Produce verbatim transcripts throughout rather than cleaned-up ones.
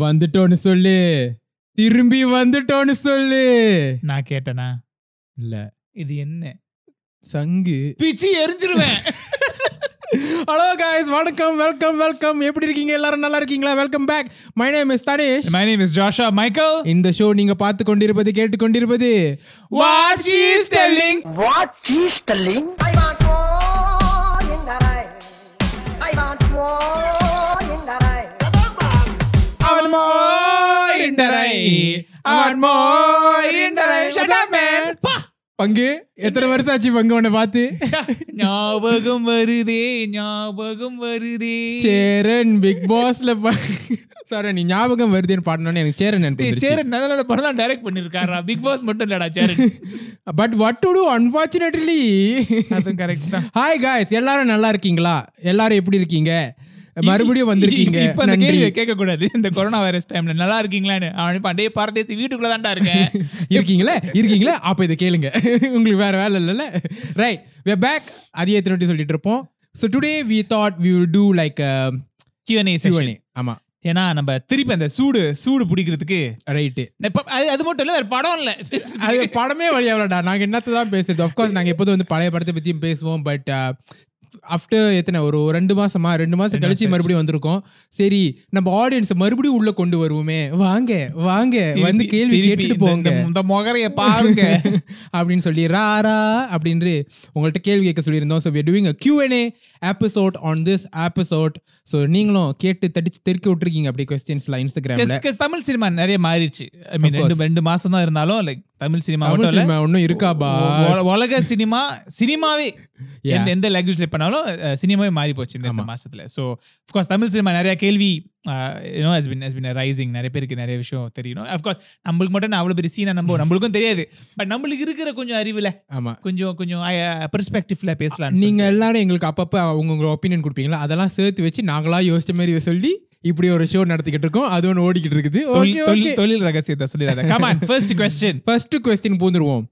வந்துட்டோன்னு சொல்லு, திரும்பி வந்துட்டோன்னு சொல்லு. நான் கேட்டனா இல்ல, இது என்ன சங்கு பிச்சி எரிஞ்சிருவேன். Hello guys, welcome welcome welcome. எப்படி இருக்கீங்க எல்லாரும்? நல்லா இருக்கீங்களா? Welcome back. my name is Tanish, my name is Joshua Michael. இந்த ஷோ நீங்க பார்த்து கொண்டிருப்பது கேட்டு கொண்டிருப்பது what she is telling what she is telling I want more in the night, I want more in the night, I want more in the night, I want more in the night. Shut up man. பங்கு எத்தனை வருஷம் ஆச்சு பங்கு உன்னை பார்த்து? ஞாபகம் வருதே ஞாபகம் வருதே சேரன் பிக் பாஸ்ல சாரி நீ ஞாபகம் வருதேன்னு பாடணும்னு எனக்கு சேரன் நினைச்சு. சேரன் நல்ல நல்ல படம் தான் டைரக்ட் பண்ணிருக்காரா, பிக் பாஸ் மட்டும் இல்லடா Cheran. But what to do unfortunately. அது கரெக்ட் தான். ஹாய் காய்ஸ், எல்லாரும் நல்லா இருக்கீங்களா? எல்லாரும் எப்படி இருக்கீங்க? மறுபடியும் வந்திருக்கீங்க. இப்ப அந்த கேள்வியை கேட்க கூடாது. இந்த கொரோனா வைரஸ் டைம்ல நல்லா இருக்கீங்களான்னு அவன் பண்டைய பரதேசி வீட்டுக்குள்ள தான்டா இருக்கேன். இருக்கீங்களே இருக்கீங்களே அப்ப இதை கேளுங்க, உங்களுக்கு வேற வேலை இல்லைல்ல. Right, we are back. அதே திரும்பி சொல்லிட்டு இருப்போம். So today we thought we will do like a Q and A session. ஆமா, ஏன்னா நம்ம திருப்பி அந்த சூடு சூடு பிடிக்கிறதுக்கு. ரைட்டு, அது மட்டும் இல்லை, வேறு படம் இல்லை, அது படமே வழியாவில்லடா. நாங்கள் என்னத்தை தான் பேசுறது. அஃப்கோர்ஸ் நாங்கள் எப்போதும் வந்து பழைய படத்தை பற்றியும் பேசுவோம். பட் ஆஃப்டர் எத்தனை ஒரு ரெண்டு மாசமா ரெண்டு மாசம் கழிச்சு மறுபடியும் வந்திருக்கோம். சரி, நம்ம ஆடியன்ஸை மறுபடியும் உள்ள கொண்டு வருவோமே. வாங்க வாங்க வந்து கேள்வி கேட்டுட்டு போங்க, இந்த முகரைய பாருங்க அப்படின்னு சொல்லி ராரா அப்படின்னு உங்கள்கிட்ட கேள்வி கேட்க சொல்லியிருந்தோம். So we are doing a Q and A episode on this episode. So நீங்களும் கேட்டு தடிச்சு தெருக்கி விட்டுருக்கீங்க அப்படி கொஸ்டின்ஸ்ல இன்ஸ்டாகிராம்ல. தமிழ் சினிமா நிறைய மாறிடுச்சு. ஐ மீன் ரெண்டு ரெண்டு மாசம் தான் இருந்தாலும் லைக் தமிழ் சினிமா ஒன்றும் இருக்காபா. உலக சினிமா சினிமாவே எந்த எந்த லாங்குவேஜ்ல பண்ணாலும் சினிமாவே மாறி போச்சு இந்த ரெண்டு மாசத்துல. ஸோ அஃப்கோர்ஸ் தமிழ் சினிமா நிறைய கேள்வி you know has been has been rising. நிறைய பேருக்கு நிறைய விஷயம் தெரியணும். அஃப்கோர்ஸ் நம்மளுக்கு மட்டும் அவ்வளோ பெரிய சீனா நம்ம நம்மளுக்கும் தெரியாது. பட் நம்மளுக்கு இருக்கிற கொஞ்சம் அறிவுல ஆமா கொஞ்சம் கொஞ்சம் பெர்ஸ்பெக்டிவ்ல பேசலாம். நீங்க எல்லாரும் எங்களுக்கு அப்பப்போ அவங்க ஒப்பீனியன் கொடுப்பீங்களா, அதெல்லாம் சேர்த்து வச்சு நாங்களா யோசிச்ச மாதிரி சொல்லி இப்படி ஒரு ஷோ நடத்திக்கிட்டு இருக்கோம். அது ஒன்று ஓடிக்கிட்டு இருக்குது. தொழில் ரகசியத்தை சொல்லிடுறாங்க. Come on, first question first question போந்துருவோம்.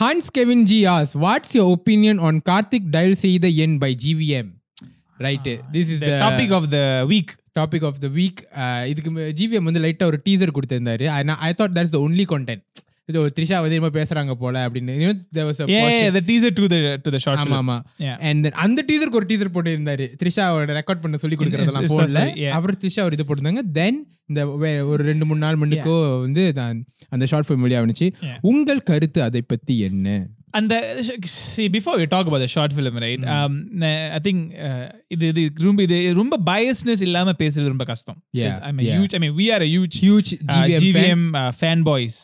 Hans Kevin G asks, what's your opinion on Karthik dial செய்த எண் by G V M? Right, ah, this is the, the topic of the week. Topic of the week. இதுக்கு G V M வந்து லைட்டா ஒரு teaser கொடுத்திருந்தாரு. I thought that's the only content. இது த்ரிஷா வந்து ரொம்ப பேசுறாங்க போல அப்படின்னு. you know there was a portion, yeah, the teaser to the to the short film. ஆமா ஆமா, and then அந்த டீசருக்கு ஒரு டீசர் போட்டு இருந்தாரு. த்ரிஷா அவரோட ரெக்கார்ட் பண்ண சொல்லி கொடுக்கறதெல்லாம் போல அவர் த்ரிஷா அவர் இது போட்டுதாங்க. then இந்த ஒரு ரெண்டு மூணு நாள் மணிக்கோ வந்து அந்த ஷார்ட் ஃபிலிம் வெளியா வந்துச்சு. உங்கள் கருத்து அதை பத்தி என்ன? அந்த see before we talk about the short film, right, um I think இது இது ரொம்ப இது ரொம்ப biasness இல்லாம பேசுறது ரொம்ப கஷ்டம். I'm a huge, I mean we are a huge huge G V M fanboys.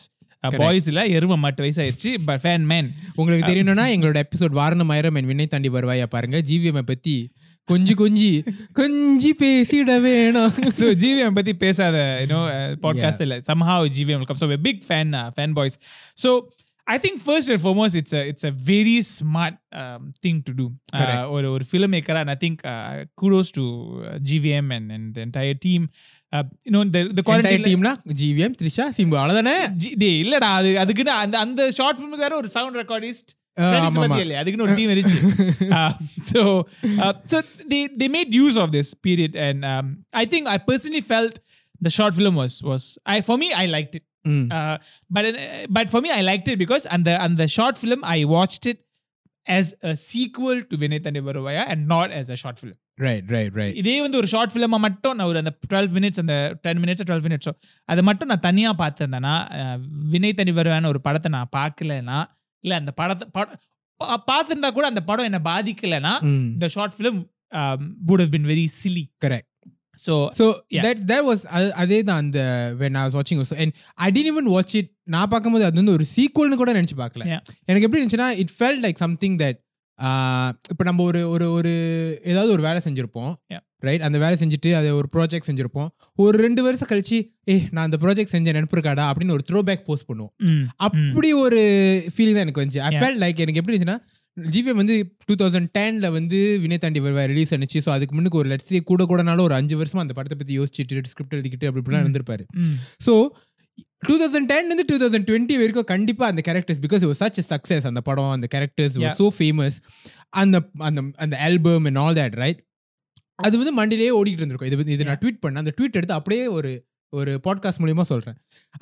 Boys இல்ல எரும மாட்டு வயசாயிருச்சு. பட் ஃபேன் மேன் உங்களுக்கு தெரியணும்னா எங்களோட எபிசோட் வாரணமாயிரம் என் வினை தாண்டி வருவாயா பாருங்க. ஜிவிஎம் பத்தி கொஞ்சம் கொஞ்சம் கொஞ்சம் பேசிட வேணும். ஸோ ஜிவிஎம் பத்தி பேசாத இன்னும் பாட்காஸ்ட் இல்லை. Somehow GVM come. So big fan fan boys. So I think first and foremost it's a it's a very smart um, thing to do uh, or or filmmaker, and I think uh, kudos to uh, G V M and and the entire team. uh, you know the the entire team la G V M Trisha Simbu aladana dey illa da adukku and and the short film vera or sound recordist credits madiyale adukku or team erichu. so uh, so they they made use of this period, and um, I think I personally felt the short film was was I for me I liked it. Mm. Uh, but uh, but for me I liked it because and the and the short film I watched it as a sequel to Vinay Thaan Varuvaan and not as a short film. Right, right, right. இதே வந்து ஒரு short film மட்டும் நான் ஒரு அந்த twelve minutes அந்த ten minutes twelve minutes அது மட்டும் நான் தனியா பார்த்தேன்னா Vinay Thaan Varuvaan ஒரு படத்தை நான் பார்க்கலனா இல்ல அந்த படத்தை பார்த்திருந்தா கூட அந்த படம் என்ன பாதிக்கலனா the short film um, would have been very silly. Correct. so so yeah. that that was adhe da and when I was watching also, and I didn't even watch it na paakumbodhu adu undu oru sequel nu kuda nenichu paakala enak eppadi irundhuchana it felt like something that இப்ப நம்ம ஒரு ஒரு ஒரு ஏதாவது ஒரு வேலை செஞ்சிருப்போம். Right, அந்த வேலை செஞ்சுட்டு அதை ஒரு ப்ராஜெக்ட் செஞ்சிருப்போம். ஒரு ரெண்டு வருஷம் கழிச்சு ஏ நான் அந்த ப்ராஜெக்ட் செஞ்ச நினைப்பிருக்காடா அப்படின்னு ஒரு த்ரோ பேக் போஸ்ட் பண்ணுவோம். அப்படி ஒரு ஃபீலிங் தான் எனக்கு வந்துச்சு. ஐ ஃபெல்ட் லைக் எனக்கு எப்படி இருந்துச்சுன்னா ஜிவிஎம் வந்து டூ தௌசண்ட் டென்ல வந்து வினய் தாண்டி வருவார் ரிலீஸ் ஆனிச்சு. ஸோ அதுக்கு முன்னுக்கு ஒரு லட்சே கூட கூடனாலும் ஒரு அஞ்சு வருஷமா அந்த படத்தை பற்றி யோசிச்சுட்டு ஸ்கிரிப்ட் எழுதிக்கிட்டு அப்படி இப்படிலாம் இருந்திருப்பாரு. ஸோ டூ தௌசண்ட் டென்லேருந்து டூ தௌசண்ட் டுவெண்ட்டி வரைக்கும் கண்டிப்பாக அந்த characters because it was such a success அந்த படம், அந்த கேரக்டர்ஸ் வாஸ் ஸோ ஃபேமஸ், அந்த அந்த அந்த album and all that. Right, அது வந்து மண்டிலேயே ஓடிக்கிட்டு இருந்திருக்கும். இது இது நான் ட்வீட் பண்ணேன். அந்த ட்வீட் எடுத்து அப்படியே ஒரு ஒரு பாட்காஸ்ட் மூலிமா சொல்கிறேன்.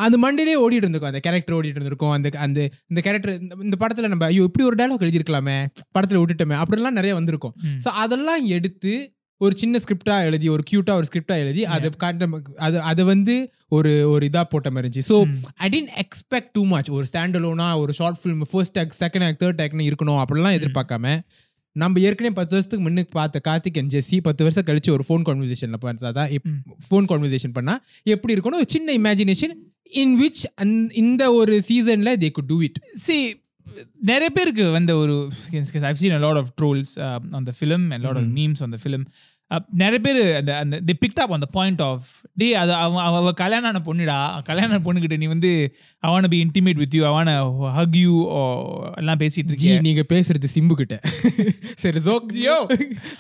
அந்த மண்டேலேயே ஓடிட்டு இருந்திருக்கும், அந்த கேரக்டர் ஓடிட்டு இருந்திருக்கும். அந்த அந்த இந்த கேரக்டர் இந்த படத்தில் நம்ம ஐயோ இப்படி ஒரு டைலாக் எழுதியிருக்கலாமே, படத்தில் விட்டுட்டோமே அப்படிலாம் நிறைய வந்திருக்கும். ஸோ அதெல்லாம் எடுத்து ஒரு சின்ன ஸ்கிரிப்டாக எழுதி, ஒரு க்யூட்டாக ஒரு ஸ்கிரிப்டாக எழுதி அதை காட்ட அது அதை வந்து ஒரு ஒரு இதாக போட்ட மாதிரி இருந்துச்சு. So I tend expect too much. ஒரு ஸ்டாண்டலோனா ஒரு short film first act, second act, third ஆக்ட்னு இருக்கணும் அப்படிலாம் எதிர்பார்க்காம, நம்ம ஏற்கனவே பத்து வருஷத்துக்கு முன்னுக்கு பார்த்த கார்த்திக் அண்ட் ஜெஸ்ஸி பத்து வருஷம் கழிச்சு ஒரு ஃபோன் கான்வர்சேஷனில் பார்த்தா, ஃபோன் கான்வர்சேஷன் பண்ணால் எப்படி இருக்கணும், ஒரு சின்ன இமேஜினேஷன் இன் விச் அந் இந்த ஒரு சீசனில் தே குட் டூ இட். சி நிறைய பேருக்கு வந்த ஒரு I've seen a lot of trolls on the film and a lot of memes on the film. நிறைய பேர் அந்த அந்த the picked up on the point of day அது அவன் அவ கல்யாணான பொண்ணுடா, கல்யாண பொண்ணுக்கிட்ட நீ வந்து அவனை பி இன்டிமேட் வித் யூ, அவனை ஹக் யூ எல்லாம் பேசிட்டு இருக்கீங்க. நீங்கள் பேசுறது சிம்பு கிட்ட சரி ஜோக்ஜியோ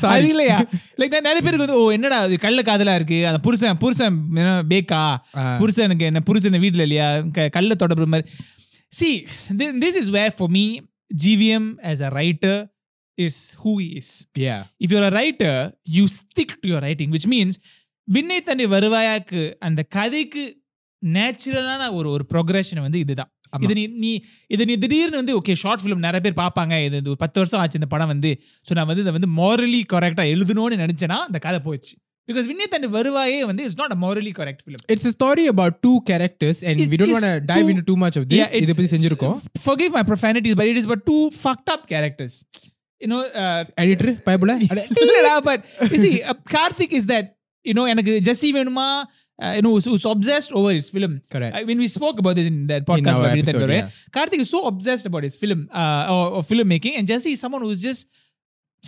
சாரி இல்லையா? லைக் நிறைய பேருக்கு வந்து ஓ என்னடா அது கள்ள காதலாக இருக்குது, அந்த புருஷன் புருஷன் பேக்கா, புருஷன் எனக்கு என்ன புருஷன் வீட்டில் இல்லையா, க கல்லை தொடர்பு மாதிரி. See, this is where for me G V M as a writer is who he is. Yeah, if you're a writer you stick to your writing, which means Vinay Thaan Varuvaayakku and the kadhikku naturalana or or progression vandu idha idhu nee idhu nee thidirnu vandu okay short film nare per paapanga idhu ten varsham aachu indha padam vandu so na vandu idha vandu morally correct ah eludunonu nenichana indha kadha poichu. Because Vinay Thaan Varuvaaye and it's not a morally correct film. It's a story about two characters and it's, we don't want to dive into too much of this. Yeah, it's, it's, forgive my profanities, but it is about two fucked up characters. You know, uh, editor, Payabula? But you see, uh, Karthik is that, you know, and Jessie Venuma, uh, you know, who's, who's obsessed over his film. Correct. I mean, we spoke about this in that podcast. In our episode, yeah. Karthik is so obsessed about his film uh, or, or filmmaking, and Jessie is someone who's just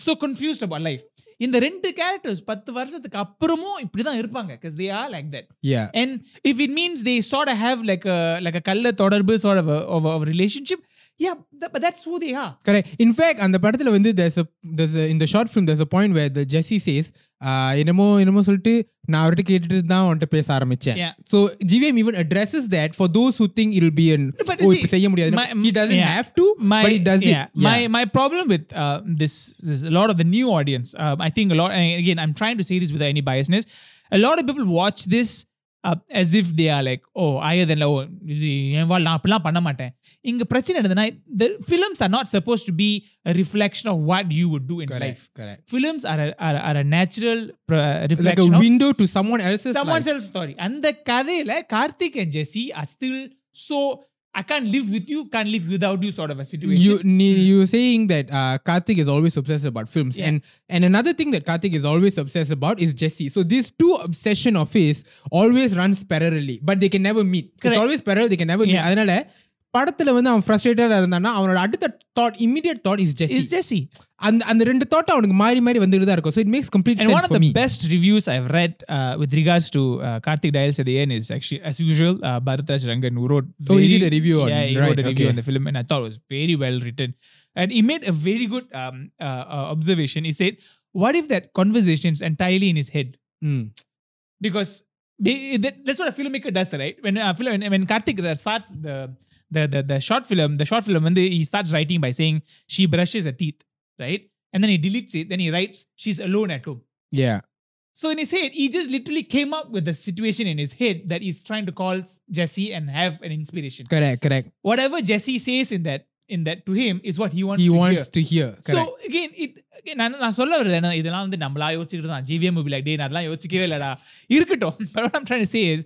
so confused about life. In the two characters ten varshadhukku appuramum ipdi dhaan irupanga because they are like that. Yeah, and if it means they sort of have like a like a kalla thodarbu sort of a, of a relationship, yeah, th- but that's who they are. Correct. In fact, and the padathila vandu there's a there's a, in the short film there's a point where the Jessie says என்னமோ என்னமோ சொல்லிட்டு நான் அவர்கிட்ட கேட்டுட்டு தான் அவன்கிட்ட பேச ஆரம்பிச்சேன். So G V M even addresses that for those who think it will be an oh இப்ப செய்ய முடியாது, he doesn't yeah. have to my, but he does yeah. it. Yeah. My my problem with uh, this this a lot of the new audience, uh, I think a lot, and again I'm trying to say this without any biasness, a lot of people watch this uh, as if they are like oh higher than low, நான் அப்படிலாம் பண்ண மாட்டேன். இங்க பிரச்சனை என்னதுன்னா the films are not supposed to be a reflection of what you would do in correct, life. Correct. Films are a, are, are a natural uh, reflection, like a window of to someone else's someone life. else's story. And the கதையில Karthik and Jessie are still so I can't live with you, can't live without you sort of a situation. You you saying that uh, Karthik is always obsessed about films. Yeah. And and another thing that Karthik is always obsessed about is Jessie. So these two obsession of his always runs parallelly, but they can never meet. Correct. It's always parallel, they can never yeah. meet. அதனால படத்துல வந்து அவன் frustrated ஆனதானா அவனோட அடுத்த thought immediate thought is Jessie is Jessie அந்த அந்த ரெண்டு தாட் அவனுக்கு மாறி மாறி வந்துட்டே இருக்கும். So it makes complete and sense for me. And one of the me. best reviews I've read uh, with regards to uh, Karthik Dials at the end is actually as usual uh, Baradwaj Rangan who wrote very, oh he did a review on yeah, he right, wrote a okay. review on the film and I thought it was very well written and he made a very good um, uh, uh, observation. He said what if that conversation is entirely in his head? Mm. Because that's what a filmmaker does, right? When uh, when, when Karthik starts the the the the short film the short film when he starts writing by saying she brushes her teeth, right? And then he deletes it, then he writes she's alone at home. Yeah, so in his head he just literally came up with the situation in his head that he's trying to call Jessie and have an inspiration. Correct, correct. Whatever Jessie says in that in that to him is what he wants he to wants hear. to hear correct. So again it again நான் நான் சொல்ல வரேன் இதெல்லாம் வந்து நம்மளா யோசிக்கிறது தான். G V M will be like டேய் நான் அதெல்லாம் யோசிக்கவே இல்லடா இருக்கட்டும். But what I'm trying to say is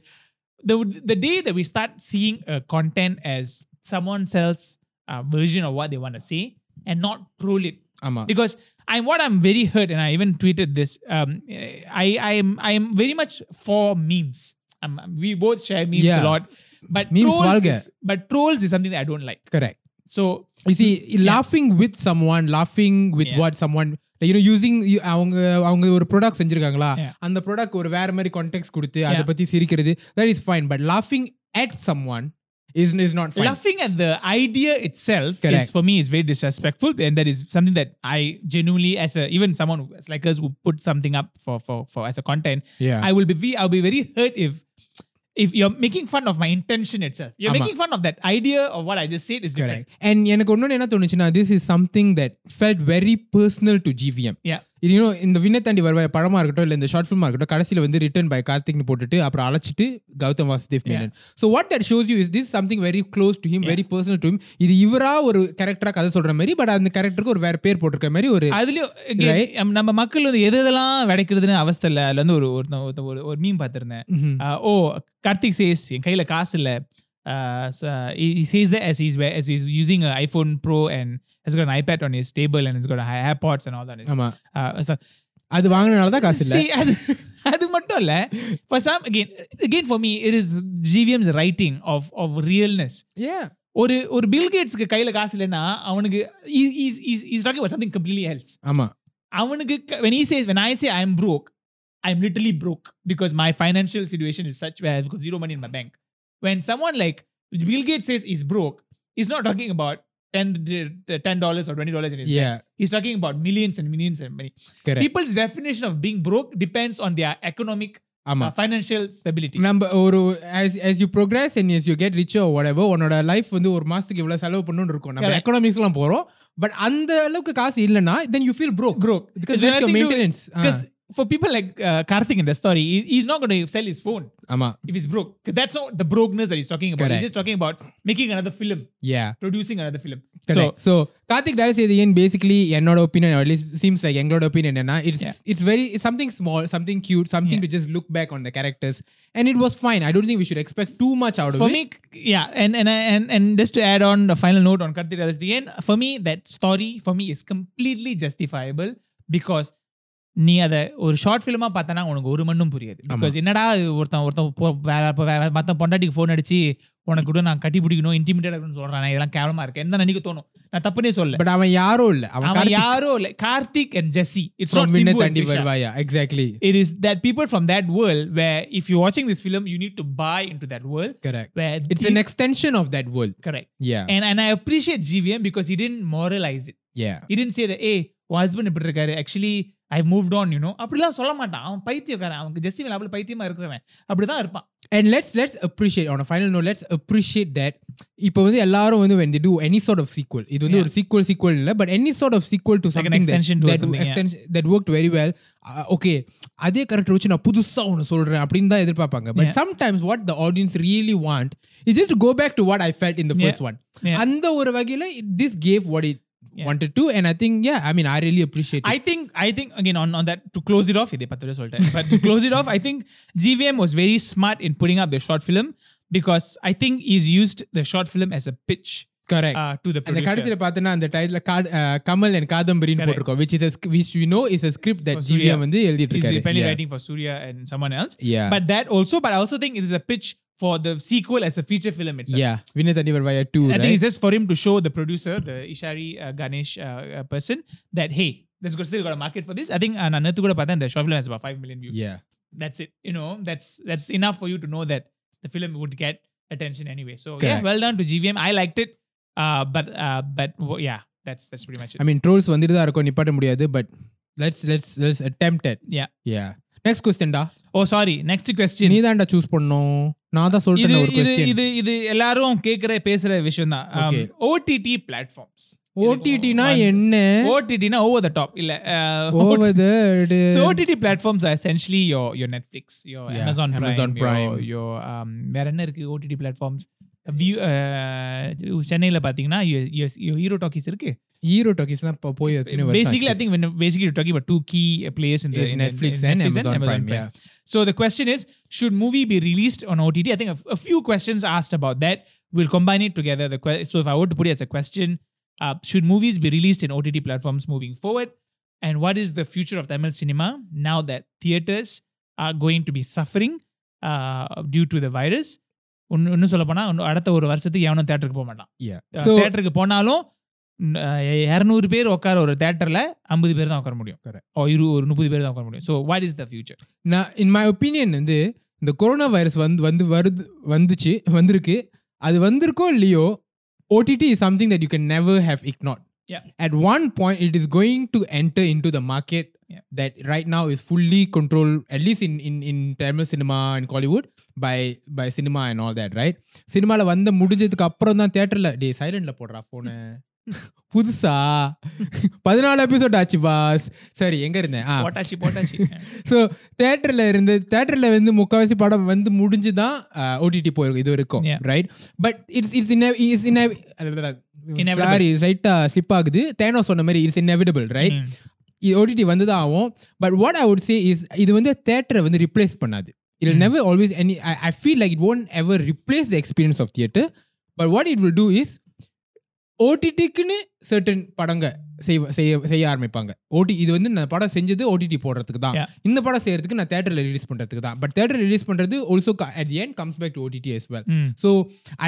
the the day that we start seeing uh, content as someone else's uh, version of what they want to say and not troll it. Amma. Because I what I'm very hurt and I even tweeted this um, I I am I am very much for memes. Um, we both share memes yeah. a lot, but memes trolls is, but trolls is something that I don't like. Correct. So you see yeah. laughing with someone, laughing with yeah. what someone you know using அவங்க அவங்க ஒரு product செஞ்சிருக்காங்களா அந்த product ஒரு வேற மாதிரி context கொடுத்து அதை பத்தி சிரிக்கிறது that is fine, but laughing at someone is is not fine. Laughing at the idea itself Correct. is for me is very disrespectful and that is something that I genuinely as a even someone who, like us who put something up for for for as a content yeah. I will be I'll be very hurt if if you're making fun of my intention itself. You're Amma. making fun of that idea of what I just said is different. Correct. And எனக்கு ஒண்ணு என்ன தோணுச்சுன்னா this is something that felt very personal to G V M. Yeah. இன்னும் இந்த வினய் தாண்டி வருவாய் படமாக இருக்கட்டும் இல்லை இந்த ஷார்ட் ஃபிலிமாக இருக்கட்டும் கடைசியில் வந்து ரிட்டன் பை கார்த்திக்னு போட்டுட்டு அப்புறம் அழைச்சிட்டு Gautham Vasudev Menon. So what that shows you is this something very close to him, very personal to him. இது இவராக ஒரு கேரக்டராக கதை சொல்கிற மாதிரி, பட் அந்த கேரக்டருக்கு ஒரு வேறு பேர் போட்டிருக்க மாதிரி ஒரு அதுலேயும் நம்ம மக்கள் வந்து எது இதெல்லாம் விடைக்கிறதுன்னு அவஸ்தை இல்லை. அதில் வந்து ஒரு ஒரு ஒரு மீம் பார்த்துருந்தேன். ஓ கார்த்திக் சேஸ் என் கையில் காசு இல்லை, Uh, so, uh, he, he says that as he's, as he's using an iPhone Pro and has got an iPad on his table and he's got AirPods and all that. Ama. Uh, so, அது வாங்குறனால தான் காசு இல்லை. See, அது அது மட்டும் இல்லை. For some, again, again for me, it is G V M's writing of of realness. Yeah. ஒரு ஒரு பில் கேட்ஸ்க்கு கையில் காசு இல்லைன்னா அவனுக்கு he's he's he's talking about something completely else. ஆமா. அவனுக்கு when he says, when I say I'm broke, I'm literally broke because my financial situation is such where I've got zero money in my bank. When someone like Bill Gates says he's broke, he's not talking about ten dollars or twenty dollars in his yeah. bank. He's talking about millions and millions and money. Correct. People's definition of being broke depends on their economic uh, financial stability. Number or as as you progress and as you get richer or whatever, onoda life vandu or maasthukku evlo selavu pannonu irukom. Nam economics la porom, but and alavukku kaas illana then you feel broke. Broke. Because so that's your maintenance. Because uh. for people like uh, Karthik in the story, he, he's not going to sell his phone Ama. if he's broke. Because that's not the brokeness that he's talking about. Correct. He's just talking about making another film. Yeah. Producing another film. Correct. So, so Karthik Naren said again, basically, என்னோட opinion, or at least seems like எங்களோட opinion, என்னன்னா, it's yeah. it's very, it's something small, something cute, something yeah. to just look back on the characters. And it was fine. I don't think we should expect too much out for of me, it. For me, yeah. And, and, and, and just to add on the final note on Karthik Naren at the end, for me, that story, for me, is completely justifiable because நீ அதை ஒரு short ஃபிலிமா பார்த்தனா உனக்கு ஒரு மண்ணும் புரியாது. Because என்னடா ஒருத்தன் ஒருத்தன் வேற மற்ற பொண்டாட்டிக்கு ஃபோன் அடிச்சு உனக்கு கூட நான் கட்டி பிடிக்கணும் இன்டிமிடேட் அப்படின்னு சொல்றேன். இதெல்லாம் கேவலமா இருக்கு என்ன நினைக்க தோணும். நான் தப்புனே சொல்ல, பட் அவன் யாரோ இல்ல, அவன் யாரோ இல்ல. Karthik and Jessie, it's not Vinay தாண்டி Varuvaayaa. Exactly, it is that people from that world where if you வாட்சிங் this film you need to buy into that world. Correct, where it's an extension of that world. Correct. Yeah. And and I appreciate G V M because he didn't moralize it. Yeah. He didn't say that, hey, husband இப்படி இருக்காரு, actually I moved on, you know. அப்படிலாம் சொல்ல மாட்டான். அவன் பைத்தியக்காரன், அவனுக்கு ஜெஸ்ஸி மேல அப்படியே பைத்தியமா இருக்கிறவன் அப்படிதான் இருப்பான். And let's let's appreciate on a final note, let's appreciate that இப்போ வந்து எல்லாரும் வந்து when they do any sort of sequel, இது வந்து ஒரு sequel sequel இல்ல, but any sort of sequel to something like that, to that, something, extension, yeah. that worked very well. Uh, okay, அதே correct வச்சு நான் புதுசா ஒன்னு சொல்றேன் அப்படின்னு தான் எதிர்பார்ப்பாங்க. But yeah. sometimes what the audience really want is just to go back to what I felt in the first yeah. one. Yeah. அந்த ஒரு வகையில this gave what it Yeah. wanted to, and I think yeah I mean I really appreciate it. I think I think again on on that to close it off, but to close it off, I think G V M was very smart in putting up the short film because I think he's used the short film as a pitch. Correct. Uh, to the producer. And the கடைசில பார்த்தனா அந்த டைட்டில்ல Kamal and Kadambarin போட்டுருக்கோம், which is a, which we know is a script that G V M வந்து எழுதிட்டு இருக்காரு. He's apparently writing for Surya and someone else. Yeah. But that also, but I also think it is a pitch for the sequel as a feature film itself. Yeah, Vinay Thaan Varuvaan two, right? I think it's just for him to show the producer, the Ishari uh, Ganesh uh, uh, person, that hey, there's still got a market for this. I think நான் நேத்து கூட பார்த்தேன், the short film has about five million views. Yeah. That's it. You know, that's that's enough for you to know that the film would get attention anyway. So Correct. yeah, well done to G V M. I liked it. Uh, but uh, but yeah, that's that's pretty much it. I mean, trolls வந்துட்டு தான் இருக்கும், நிப்பாட்ட முடியாது, but let's let's let's attempt it. Yeah. Yeah. Next question da. Oh sorry, next question. நீ தான்டா choose பண்ணனும். நான் தான் சொல்றேன் ஒரு क्वेश्चन. இது இது எல்லாரும் கேக்குற பேசுற விஷயம் தான். O T T platforms. O T T னா என்ன? O T T னா over the top இல்ல. Over the So O T T platforms are essentially your your Netflix, your yeah, Amazon Prime, Amazon Prime. your, your um, வேற என்ன இருக்கு O T T platforms? View சென்னையில பாத்தீங்கன்னா Hero Talkies இருக்கு. Hero டாக்கீஸ்லாம் போய் எத்தனை வருஷம் basically I think when basically you're talking about two key players in the yes, in Netflix, in, in Netflix and Amazon, Amazon Prime. Prime. Yeah. So the question is, should movie be released on O T T? I think a, a few questions asked about that. We'll combine it together. The que- so if I were to put it as a question, uh, should movies be released in O T T platforms moving forward? And what is the future of Tamil cinema now that theaters are going to be suffering uh, due to the virus? இன்னும் சொல்ல போனா அடுத்த ஒரு வருஷத்துக்கு எவனும் தியேட்டருக்கு போக மாட்டான். தியேட்டருக்கு போனாலும் இருநூறு பேர் உட்கார ஒரு தியேட்டர்ல ஐம்பது பேர் தான் உட்கார முடியும், ஒரு முப்பது பேர் தான் உட்கார முடியும். So what is the future? நான் இன் மை ஒப்பீனியன் வந்து இந்த கொரோனா வைரஸ் வந்து வந்து வருது வந்துச்சு வந்திருக்கு, அது வந்திருக்கோ இல்லையோ, O T T is something that you can never have ignored. Yeah. At one point it is going to enter into the market yeah. that right now is fully controlled, at least in in in Tamil cinema and Kollywood, by by cinema and all that, right? Cinema la vanda mudinjadukku appuram dhaan theater la dey silent la podra phone புதுசா பதினாலு episode ஆச்சு pass. சரி, எங்க இருந்தேன்? போட்டாச்சு போட்டாச்சு so தேட்டரில் இருந்து தேட்டரில் வந்து முக்கால்வாசி படம் வந்து முடிஞ்சுதான் ஓடிடி போயிருக்கும் இது வரைக்கும், right? But it's it's in it's in sorry ரைட்டா ஸ்லிப் ஆகுது. தேனோ சொன்ன மாதிரி இட்ஸ் இன்எவிடபிள், ரைட்? இது ஓடிடி வந்து தான் ஆகும். But what I would say is இது வந்து தேட்டரை வந்து ரிப்ளேஸ் பண்ணாது. It'll never always any I, I feel like it won't ever replace the experience of theater, but what it will do is O T T க்குன்னு certain படங்க செய்ய செய்ய ஆரம்பிப்பாங்க. O T T இது வந்து நான் படம் செஞ்சது O T T போடுறதுக்கு தான், இந்த படம் செய்யறதுக்கு நான் தியேட்டர்ல ரிலீஸ் பண்றதுக்கு தான். பட் தியேட்டர் ரிலீஸ் பண்றது also at the end comes back to O T T as well. Mm. So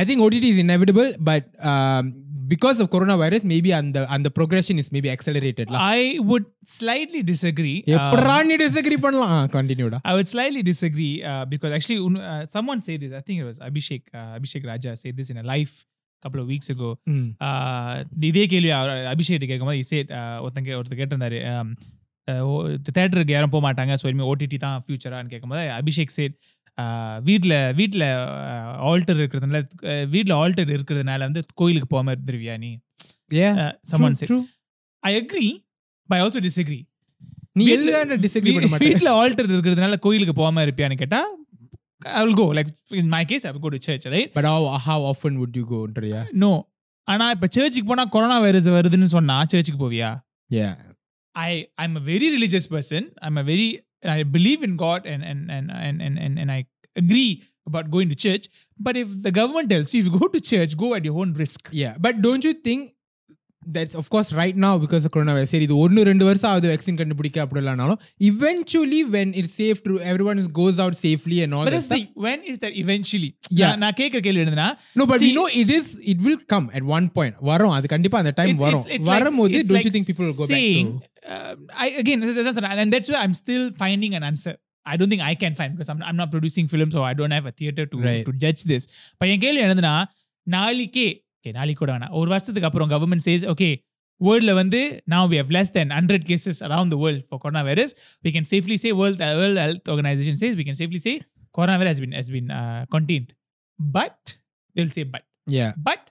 I think O T T is inevitable, but um, because of coronavirus maybe and the and the progression is maybe accelerated la. I would slightly disagree. Epra ni disagree pannalam? Continue da. I would slightly disagree uh, because actually uh, someone said this, I think it was Abhishek uh, Abhishek Raja said this in a live couple of weeks ago. இதே கேள்வி அபிஷேக் கேட்கும் போது இசை ஒருத்தங்க ஒருத்தர் கேட்டிருந்தாரு, தேட்டருக்கு யாரும் போக மாட்டாங்க ஸோ இனிமேல் ஓடிடி தான் ஃபியூச்சரானு கேட்கும் போது அபிஷேக் சேட் வீட்டில் வீட்டில் ஆல்டர் இருக்கிறதுனால வீட்டில் ஆல்டர் இருக்கிறதுனால வந்து கோயிலுக்கு போகாமல் இருந்துருவியா நீ? Someone said I agree but also disagree. நீ வீட்டில் ஆல்டர் இருக்கிறதுனால கோயிலுக்கு போகாமல் இருப்பியான்னு கேட்டால் I will go, like in my case I will go to church, right? But how, how often would you go andriya? No, ana ipa church ku pona corona virus varudhu nu sonna church ku poviya? Yeah, i i'm a very religious person, i'm a very i believe in God and and and and and and, and I agree about going to church, but if the government tells you if you go to church go at your own risk. Yeah, but don't you think that's of course right now because of coronavirus seri idu one two years avadhu vaccine kandupidikka appadallanalo eventually when it's safe to everyone goes out safely and all but that but when is that eventually? Yeah, na kekra kelvi endna no but see, we know it is it will come at one point varum adu kandipa and the time varum varumodhu don't like you think people will go saying, back to uh, I again that's and that's why I'm still finding an answer. I don't think I can find because i'm i'm not producing films so I don't have a theater to right. to judge this but en kelvi endna naalike நாளைக்கு கூட வேணா ஒரு வருஷத்துக்கு அப்புறம் government chase okay வேர்ல்டில் வந்து now we have less than hundred cases around the world for corona virus we can safely say world world health organisation says we can safely say corona virus has been has been contained but they will say but yeah but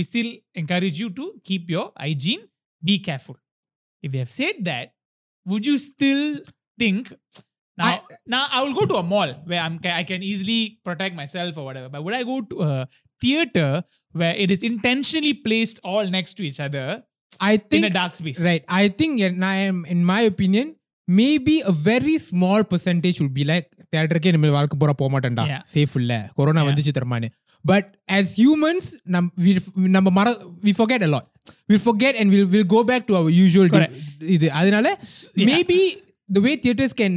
we still encourage you to keep your hygiene be careful if you have said that would you still think Now, I, now I will go to a mall where I'm, I can easily protect myself or whatever. But would I go to a theater where it is intentionally placed all next to each other I think, in a dark space? Right. I think, and I am, in my opinion, maybe a very small percentage would be like, theater ke nimel valku pora poma tanda. Safe illa. Corona vandichu thermane. But as humans, nam, we, nam, we forget a lot. We'll forget and we'll, we'll go back to our usual. Correct. Idu. Adinala, maybe... the way theaters can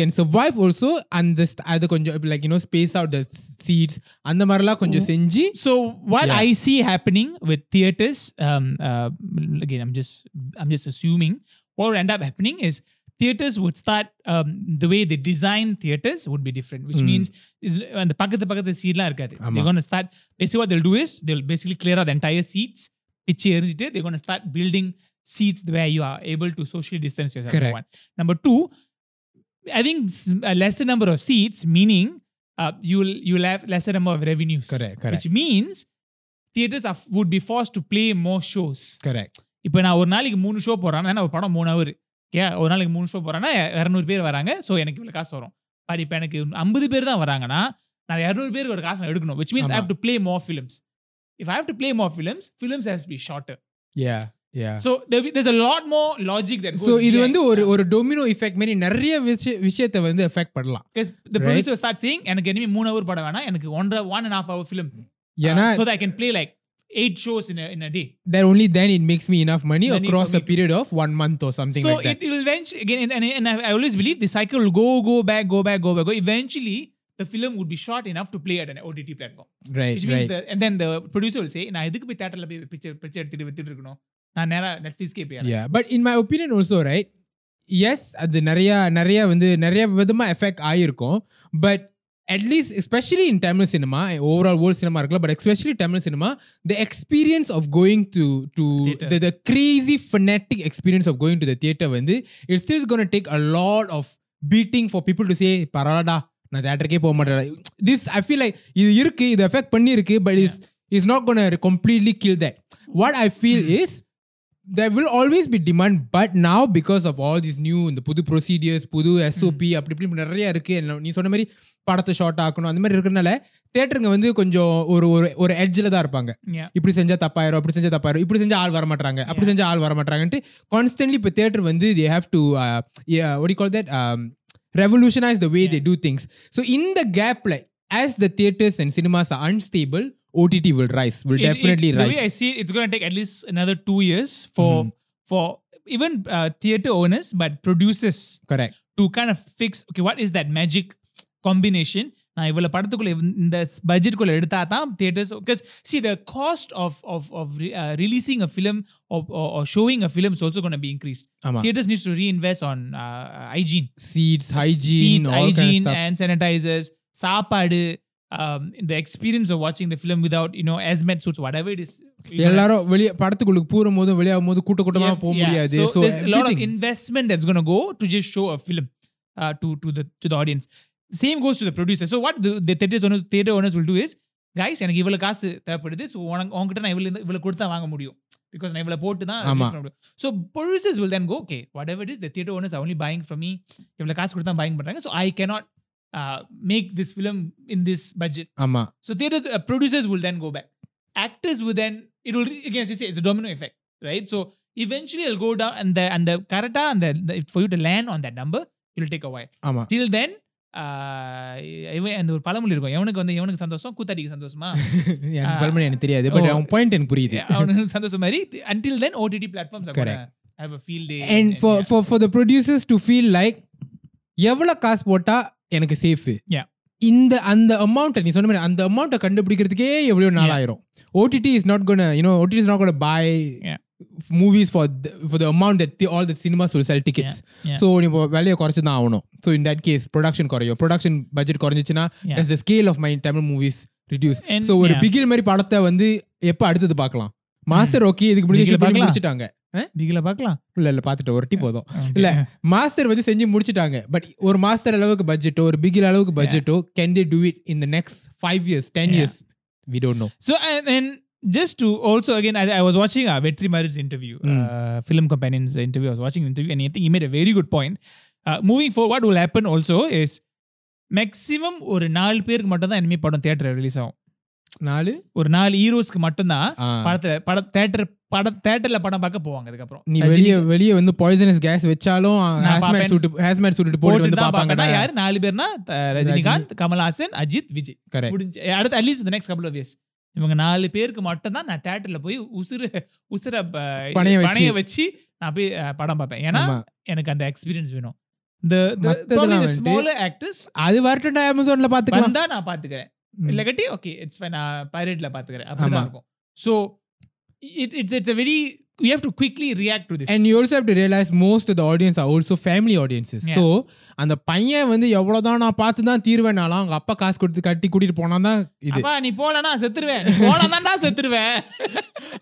can survive also and this either konja like you know space out the seats and the marala konja senji so what yeah. I see happening with theaters um uh, again i'm just i'm just assuming what would end up happening is theaters would start um, the way they design theaters would be different which mm. means is and the pakatha pakatha seat la irukadhu they're going to start basically what they'll do is they'll basically clear out the entire seats pitch erinjittu they're going to start building seats where you are able to socially distance yourself. Correct. One. Number two, I think a lesser number of seats, meaning uh, you'll you'll have lesser number of revenues. Correct. Correct. Which means theaters are, would be forced to play more shows. Correct. இப்போ நான் ஒரு நாளைக்கு மூணு show போடுறேன் ஏன்னா ஒரு படம் மூணு ஹவர் ஓகே ஒரு நாளைக்கு மூணு ஷோ போடுறேன்னா இரநூறு பேர் வராங்க ஸோ எனக்கு இவ்வளோ காசு வரும் பட் இப்போ எனக்கு ஐம்பது பேர் தான் வராங்கன்னா நான் இரநூறு பேருக்கு ஒரு காசு நான் எடுக்கணும் which means I have to play more films. If I have to play more films, films has to be shorter. Yeah. Yeah. So there be, there's a lot more logic that goes so idu vandu or or domino effect mari nariya vishayatha vandu affect padalam because the right? producer start saying enak enemy three hour pada vena enak one and a half hour film yeah, uh, so that I can play like eight shows in a in a day then only then it makes me enough money then across a period of one month or something so like that so it will eventually again and, and, and I always believe the cycle will go go back go back go back go eventually the film would be short enough to play at an O T T platform right which means right. the, and then the producer will say na idhukku pay theater la pay picture picture eduthu vettu irukano na nera Netflix ke pay yeah but in my opinion also right yes adu nariya nariya vandu nariya vidhama effect aayirukum but at least especially in Tamil cinema overall world cinema irukla but especially Tamil cinema the experience of going to to the, the crazy fanatic experience of going to the theater vandu it's still going to take a lot of beating for people to say parada na theater ke poga matara this I feel like idu irukku idu affect panni irukku but is yeah. It's not going to completely kill that. What I feel mm. is, there will always be demand, but now because of all these new the pudu procedures, pudu S O P, அப்படி இப்படி நிறைய இருக்கு. நீ சொன்ன மாதிரி படத்தை short ஆக்கணும் அந்த மாதிரி இருக்கிறதுனால தியேட்டருங்க வந்து கொஞ்சம் ஒரு ஒரு எட்ஜில் தான் இருப்பாங்க. இப்படி செஞ்சா தப்பாயிரும், அப்படி செஞ்சா தப்பாயிரும், இப்படி செஞ்சா ஆள் வர மாட்டாங்க, அப்படி செஞ்சா ஆள் வர மாட்டாங்கன்ட்டு கான்ஸ்டன்ட்லி இப்போ தியேட்டர் வந்து they have to uh, yeah, what do you call that um, revolutionize the way yeah. they do things. So in the gap, like, as the theaters and cinemas are unstable, O T T will rise, will it, definitely it, rise. The way I see it, it's going to take at least another two years for mm-hmm. for even uh, theatre owners, but producers correct to kind of fix, okay, what is that magic combination? Now, if you put the budget in the theatres, because see, the cost of of, of uh, releasing a film or, or, or showing a film is also going to be increased. Ama. Theatres needs to reinvest on uh, hygiene. Seats, hygiene, Seats, all hygiene kind of stuff. And sanitizers, sapadu. Um, the experience of watching the film without, you know, hazmat suits, whatever it is. எல்லாரும் வெளியே படத்துக்குள்ள போகும் போது வெளியாகும் போது கூட்ட கூட்டமா போக முடியாது. So there's a lot of investment that's going to go to just show a film uh, to to the to the audience. Same goes to the producer. So what the, the theater owners theater owners will do is, guys, எனக்கு இவ்வளவு காசு தேவைப்படுது, so உங்ககிட்ட நான் இவ்வளவு இவ்வளவு கொடுத்தா வாங்க முடியும், because நான் இவ்வளவு போட்டு தான் release பண்ண முடியும். So producers will then go, okay, whatever it is, the theater owners are only buying from me, இவ்வளவு காசு கொடுத்தா buying பண்றாங்க, so I cannot Uh, make this film in this budget. Ama. So theaters, uh, producers will then go back. Actors will then, it will, again, as you say, it's a domino effect, right? So eventually it'll go down, and the and the karata and the, the for you to land on that number, it'll take a while. Ama. Till then, and ஒரு பழமொழி இருக்கும், எவனுக்கு வந்து எவனுக்கு சந்தோஷம் கூத்தாடிக்கு சந்தோஷமா, அந்த பழமொழி எனக்கு தெரியாது, பட் அவன் பாயிண்ட் எனக்கு புரியுது, அவனுக்கு சந்தோஷம் மாதிரி. Until then, O T T platforms are going to have a field day. And for and, yeah. for for the producers to feel like எவ்வளவு காசு போட்டா எனக்கு சேஃபு, இந்த அந்த அமௌண்ட் நீ சொன்ன மாதிரி அந்த அமௌண்ட்டை கண்டுபிடிக்கிறதுக்கே எவ்வளோ நாளாயிரும். O T T is not going to, you know, O T T is not going to buy yeah. movies for the, for the amount that the, all the cinemas will sell tickets. Yeah. Yeah. So நீ விலையை குறைச்சி தான் ஆகணும். So in that case, production குறையும். Production budget குறைஞ்சிச்சுன்னா as the scale of my Tamil movies reduce. And, so ஒரு yeah. Bigil மாதிரி படத்தை வந்து எப்போ அடுத்தது பார்க்கலாம்? மாஸ்டர் ஓகே இதுக்கு முடிஞ்சு முடிச்சுட்டாங்க, பிகில பார்க்கலாம், இல்ல இல்ல பார்த்துட்டு ஒரு டி போதும், இல்ல மாஸ்டர் வந்து செஞ்சு முடிச்சுட்டாங்க, பட் ஒரு மாஸ்டர் அளவுக்கு பட்ஜெட்டோ ஒரு பிகில் அளவுக்கு பட்ஜெட்டோ can they do it in the next five years ten years? We don't know. So and, and just to also again, i, I was watching a Vetri Marud's interview, mm. uh, Film Companion's interview. I was watching the interview, and I think he made a very good point. Uh, moving forward, what will happen also is maximum ஒரு நாலு பேருக்கு மட்டும் தான் anime படம் theatre release ஆகும். நாலு ஒரு நாலு ஹீரோஸ்க்கு மட்டும்தான் படத்துல பட தியேட்டர் பட தியேட்டர்ல படம் பார்க்க போவாங்க. அதுக்கப்புறம் நீ வெளியே வெளியே வந்து பாய்சனஸ் கேஸ் வச்சாலும் ஹேஸ்மேட் சூட் ஹேஸ்மேட் சூட் போட்டு வந்து பார்ப்பாங்கடா. யாரு நாலு பேர்னா ரஜினிகாந்த், கமல்ஹாசன், அஜித், விஜய். கரெக்ட். அடுத்து at least the next couple of years இவங்க நாலு பேருக்கு மட்டும் தான் நான் தியேட்டர்ல போய் உசுறு உசுற பணைய வச்சு நான் போய் படம் பார்ப்பேன், ஏன்னா எனக்கு அந்த எக்ஸ்பீரியன்ஸ் வேணும். the the smaller actors அது வரட்டா Amazonல பாத்துக்கலாம் தான், நான் பாத்துக்கிறேன், இல்ல கட்டி ஓகே இட்ஸ் ஃபைன், நான் பைரேட்ல பாத்துக்கிறேன், அப்படிதான் இருக்கும். So it it's it's a very, you have to quickly react to this, and you also have to realize most of the audience are also family audiences. Yeah. So and the பையன் வந்து எவ்வளவுதான் நான் பார்த்து தான் தீர்வேனாலும் அவங்க அப்பா காசு கொடுத்து கட்டி கூட்டிட்டு போனா தான் இது, அப்பா நீ போலனா செத்துருவேன், நீ போலனா செத்துருவேன்.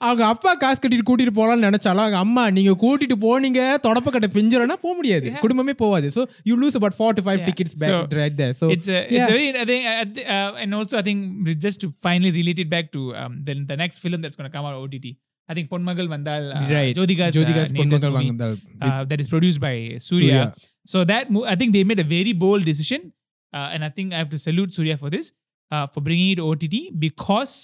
அவங்க அப்பா காசு கட்டிட்டு கூட்டிட்டு போலான்னு நினைச்சாலும் அவங்க அம்மா நீங்க கூட்டிட்டு போனீங்க தொடப்ப கட்ட பிஞ்சறனா போக முடியாது, குடும்பமே போகாது. So you lose about four to five yeah. tickets back so, right there. So it's a, yeah. it's a very, I think uh, and also I think just to finally relate it back to um, the, the next film that's going to come out O T T, I think Ponmagal Vandhal, uh, right. Jodhika's, Jodhika's uh, Ponmagal Vandhal, uh, that is produced by Surya. Surya. So that mo- I think they made a very bold decision, uh, and I think I have to salute Surya for this, uh, for bringing it to O T T because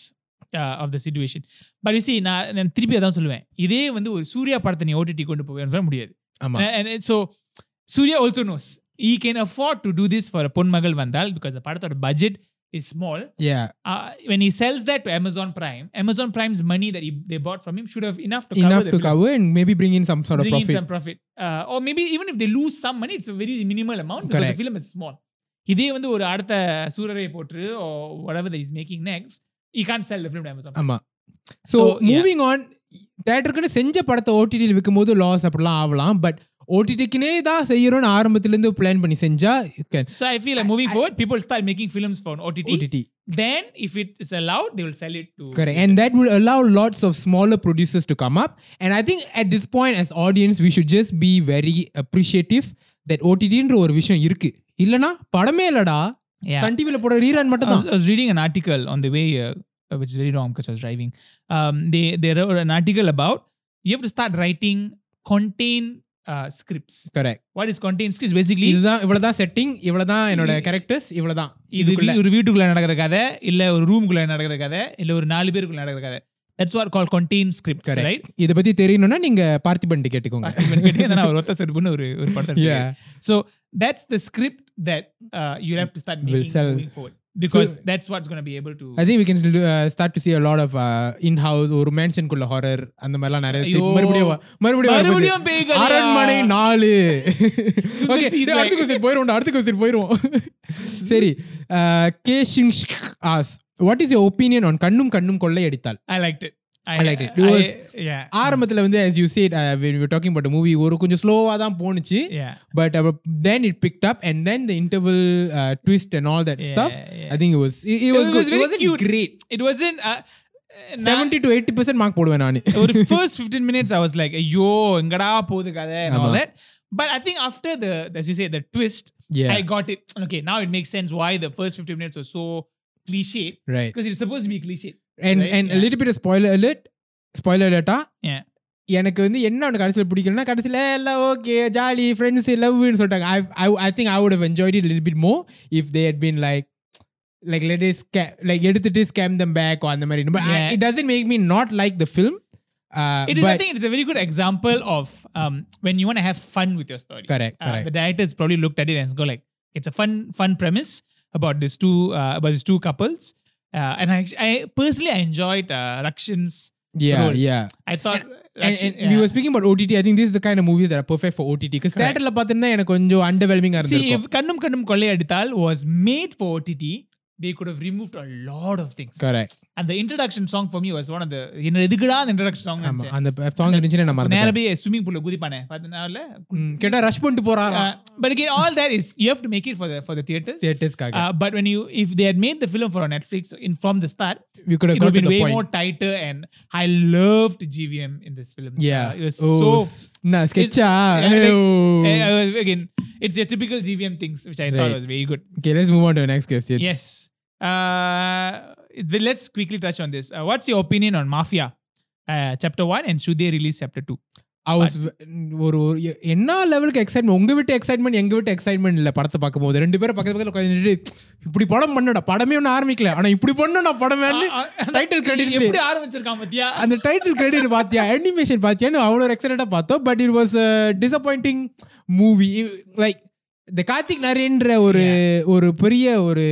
uh, of the situation. But you see, na nan thirupi adha solluven, idhe vandu or Surya padatha ni O T T kondu povena mudiyadu. And so Surya also knows he can afford to do this for a Ponmagal Vandhal because the padatha budget is small. Yeah. Uh, when he sells that to Amazon Prime, Amazon Prime's money that he, they bought from him should have enough to enough cover the to cover and maybe bring in some sort bring of profit. Bring in some profit. Uh, or maybe even if they lose some money, it's a very minimal amount because Correct. the film is small. இதே வந்து ஒரு அடுத்த சூரரை போட்டு or whatever that he's making next, he can't sell the film to Amazon. ஆமா. So, so moving yeah. on, தேட்டருக்கு செஞ்ச படத்தை O T T-ல விக்கும்போது லாஸ் அப்படிலாம் ஆவலாம், but O T T-க்குனே தான் செய்யறோன்னு ஆரம்பத்துல இருந்து பிளான் பண்ணி செஞ்சா you can. So I feel like moving I, forward, people start making films for an O T T. Then if it is allowed, they will sell it to Correct. And that will allow lots of smaller producers to come up. And I think at this point as audience, we should just be very appreciative that O T T-ன்ற ஒரு விஷயம் இருக்கு. இல்லனா படமே இல்லடா. Sun T V-ல போற rerun மட்டும் தான். I was reading an article on the way uh, which is very wrong because I was driving, um, they, they wrote an article about you have to start writing contained uh, scripts. Correct. What is contained scripts? Basically, this is the setting, this is the characters, this is the... This is a review, or a room, or a room. That's what called contained scripts, correct, right? If you don't know, you can Parthiban ticket. Parthiban. So that's the script that uh, you have to start making moving forward. Because so, that's what's going to be able to... I think we can uh, start to see a lot of uh, in-house or mansion horror and the Mala Nare. Marubudiyam Marubudiyam Pegala. Aranmanai Nalu. Okay, the Arthi Kusir Poiru. Arthi Kusir Poiru. Sorry. K. Shingshk asks, what is your opinion on Kandum Kandum Kolai Adithal? I liked it. I, I liked it. It was, I, yeah. Arambathala, as you said, uh, when we were talking about the movie, oru konja slow ah dhan ponichi. Yeah. But uh, then it picked up, and then the interval uh, twist and all that yeah, stuff. Yeah. I think it was it, it, it was, was good. It wasn't cute. Great. It wasn't uh, seventy to eighty percent mark poduven naan. Over the first fifteen minutes I was like, "Yo, engada podu kada," and all that. But I think after the, as you say, the twist, yeah. I got it. Okay, now it makes sense why the first fifteen minutes were so cliche. Right. Because it's supposed to be cliche. And right? and yeah. a little bit of spoiler alert, spoiler alert. Yeah. எனக்கு வந்து என்ன ஒன்று கடைசியில் பிடிக்கணும்னா கடைசியில் எல்லாம் okay jolly friends லவ்னு சொல்லிட்டாங்க. I I I think I would have enjoyed it little bit more if they had been like like let is like எடுத்துட்டு ஸ்கேம் தம் பேக் அந்த மாதிரி. It doesn't make me not like the film. Uh, it is, but, I think it's a very good example of um, when you want to have fun with your story. Correct. Uh, correct. The directors probably looked at it and go like, it's a fun fun premise about these two uh, about these two couples. Uh, and I, I personally I enjoyed uh, Rakshan's yeah, role. Yeah, I thought... And, Rakshan, and, and yeah. we were speaking about O T T. I think this is the kind of movies that are perfect for O T T. Because right. theater la pathina enak konjam underwhelming ah irundhukum. See, if Kandum Kandum Kolai Adithal was made for O T T, they could have removed a lot of things. Correct. And the introduction song for me was one of the... enna edukada and introduction song ancha. And the song irundhuchena na marundha. Nerabe swimming pool la gudipane. Pathanavla ketta rush pontu porara. But again, all that is you have to make it for the for the theaters. Theaters kaga. Uh, but when you if they had made the film for Netflix in from the start, you could have got to the way point. More tighter, and I loved G V M in this film. Yeah. Uh, it was oh, so na sketcha. Like, I was again it's your typical G V M things which I right. thought was very good. Okay, let's move on to the next question. Yes. Uh, let's quickly touch on this. Uh, what's your opinion on Mafia uh, chapter one, and should they release chapter two? I was enna level ku excitement unga vittu excitement enga vittu excitement illa padatha paakumbod rendu pera pakkathu pakkathu koyindi ipdi padam pannada padame ona aarambikala ana ipdi panna na padam ennu title credit ipdi aarambichirukka mathiya and the title credit paathiya animation paathiya nu avlo excited ah paatho but it was a disappointing movie like the Karthik Naren ஒரு ஒரு பெரிய ஒரு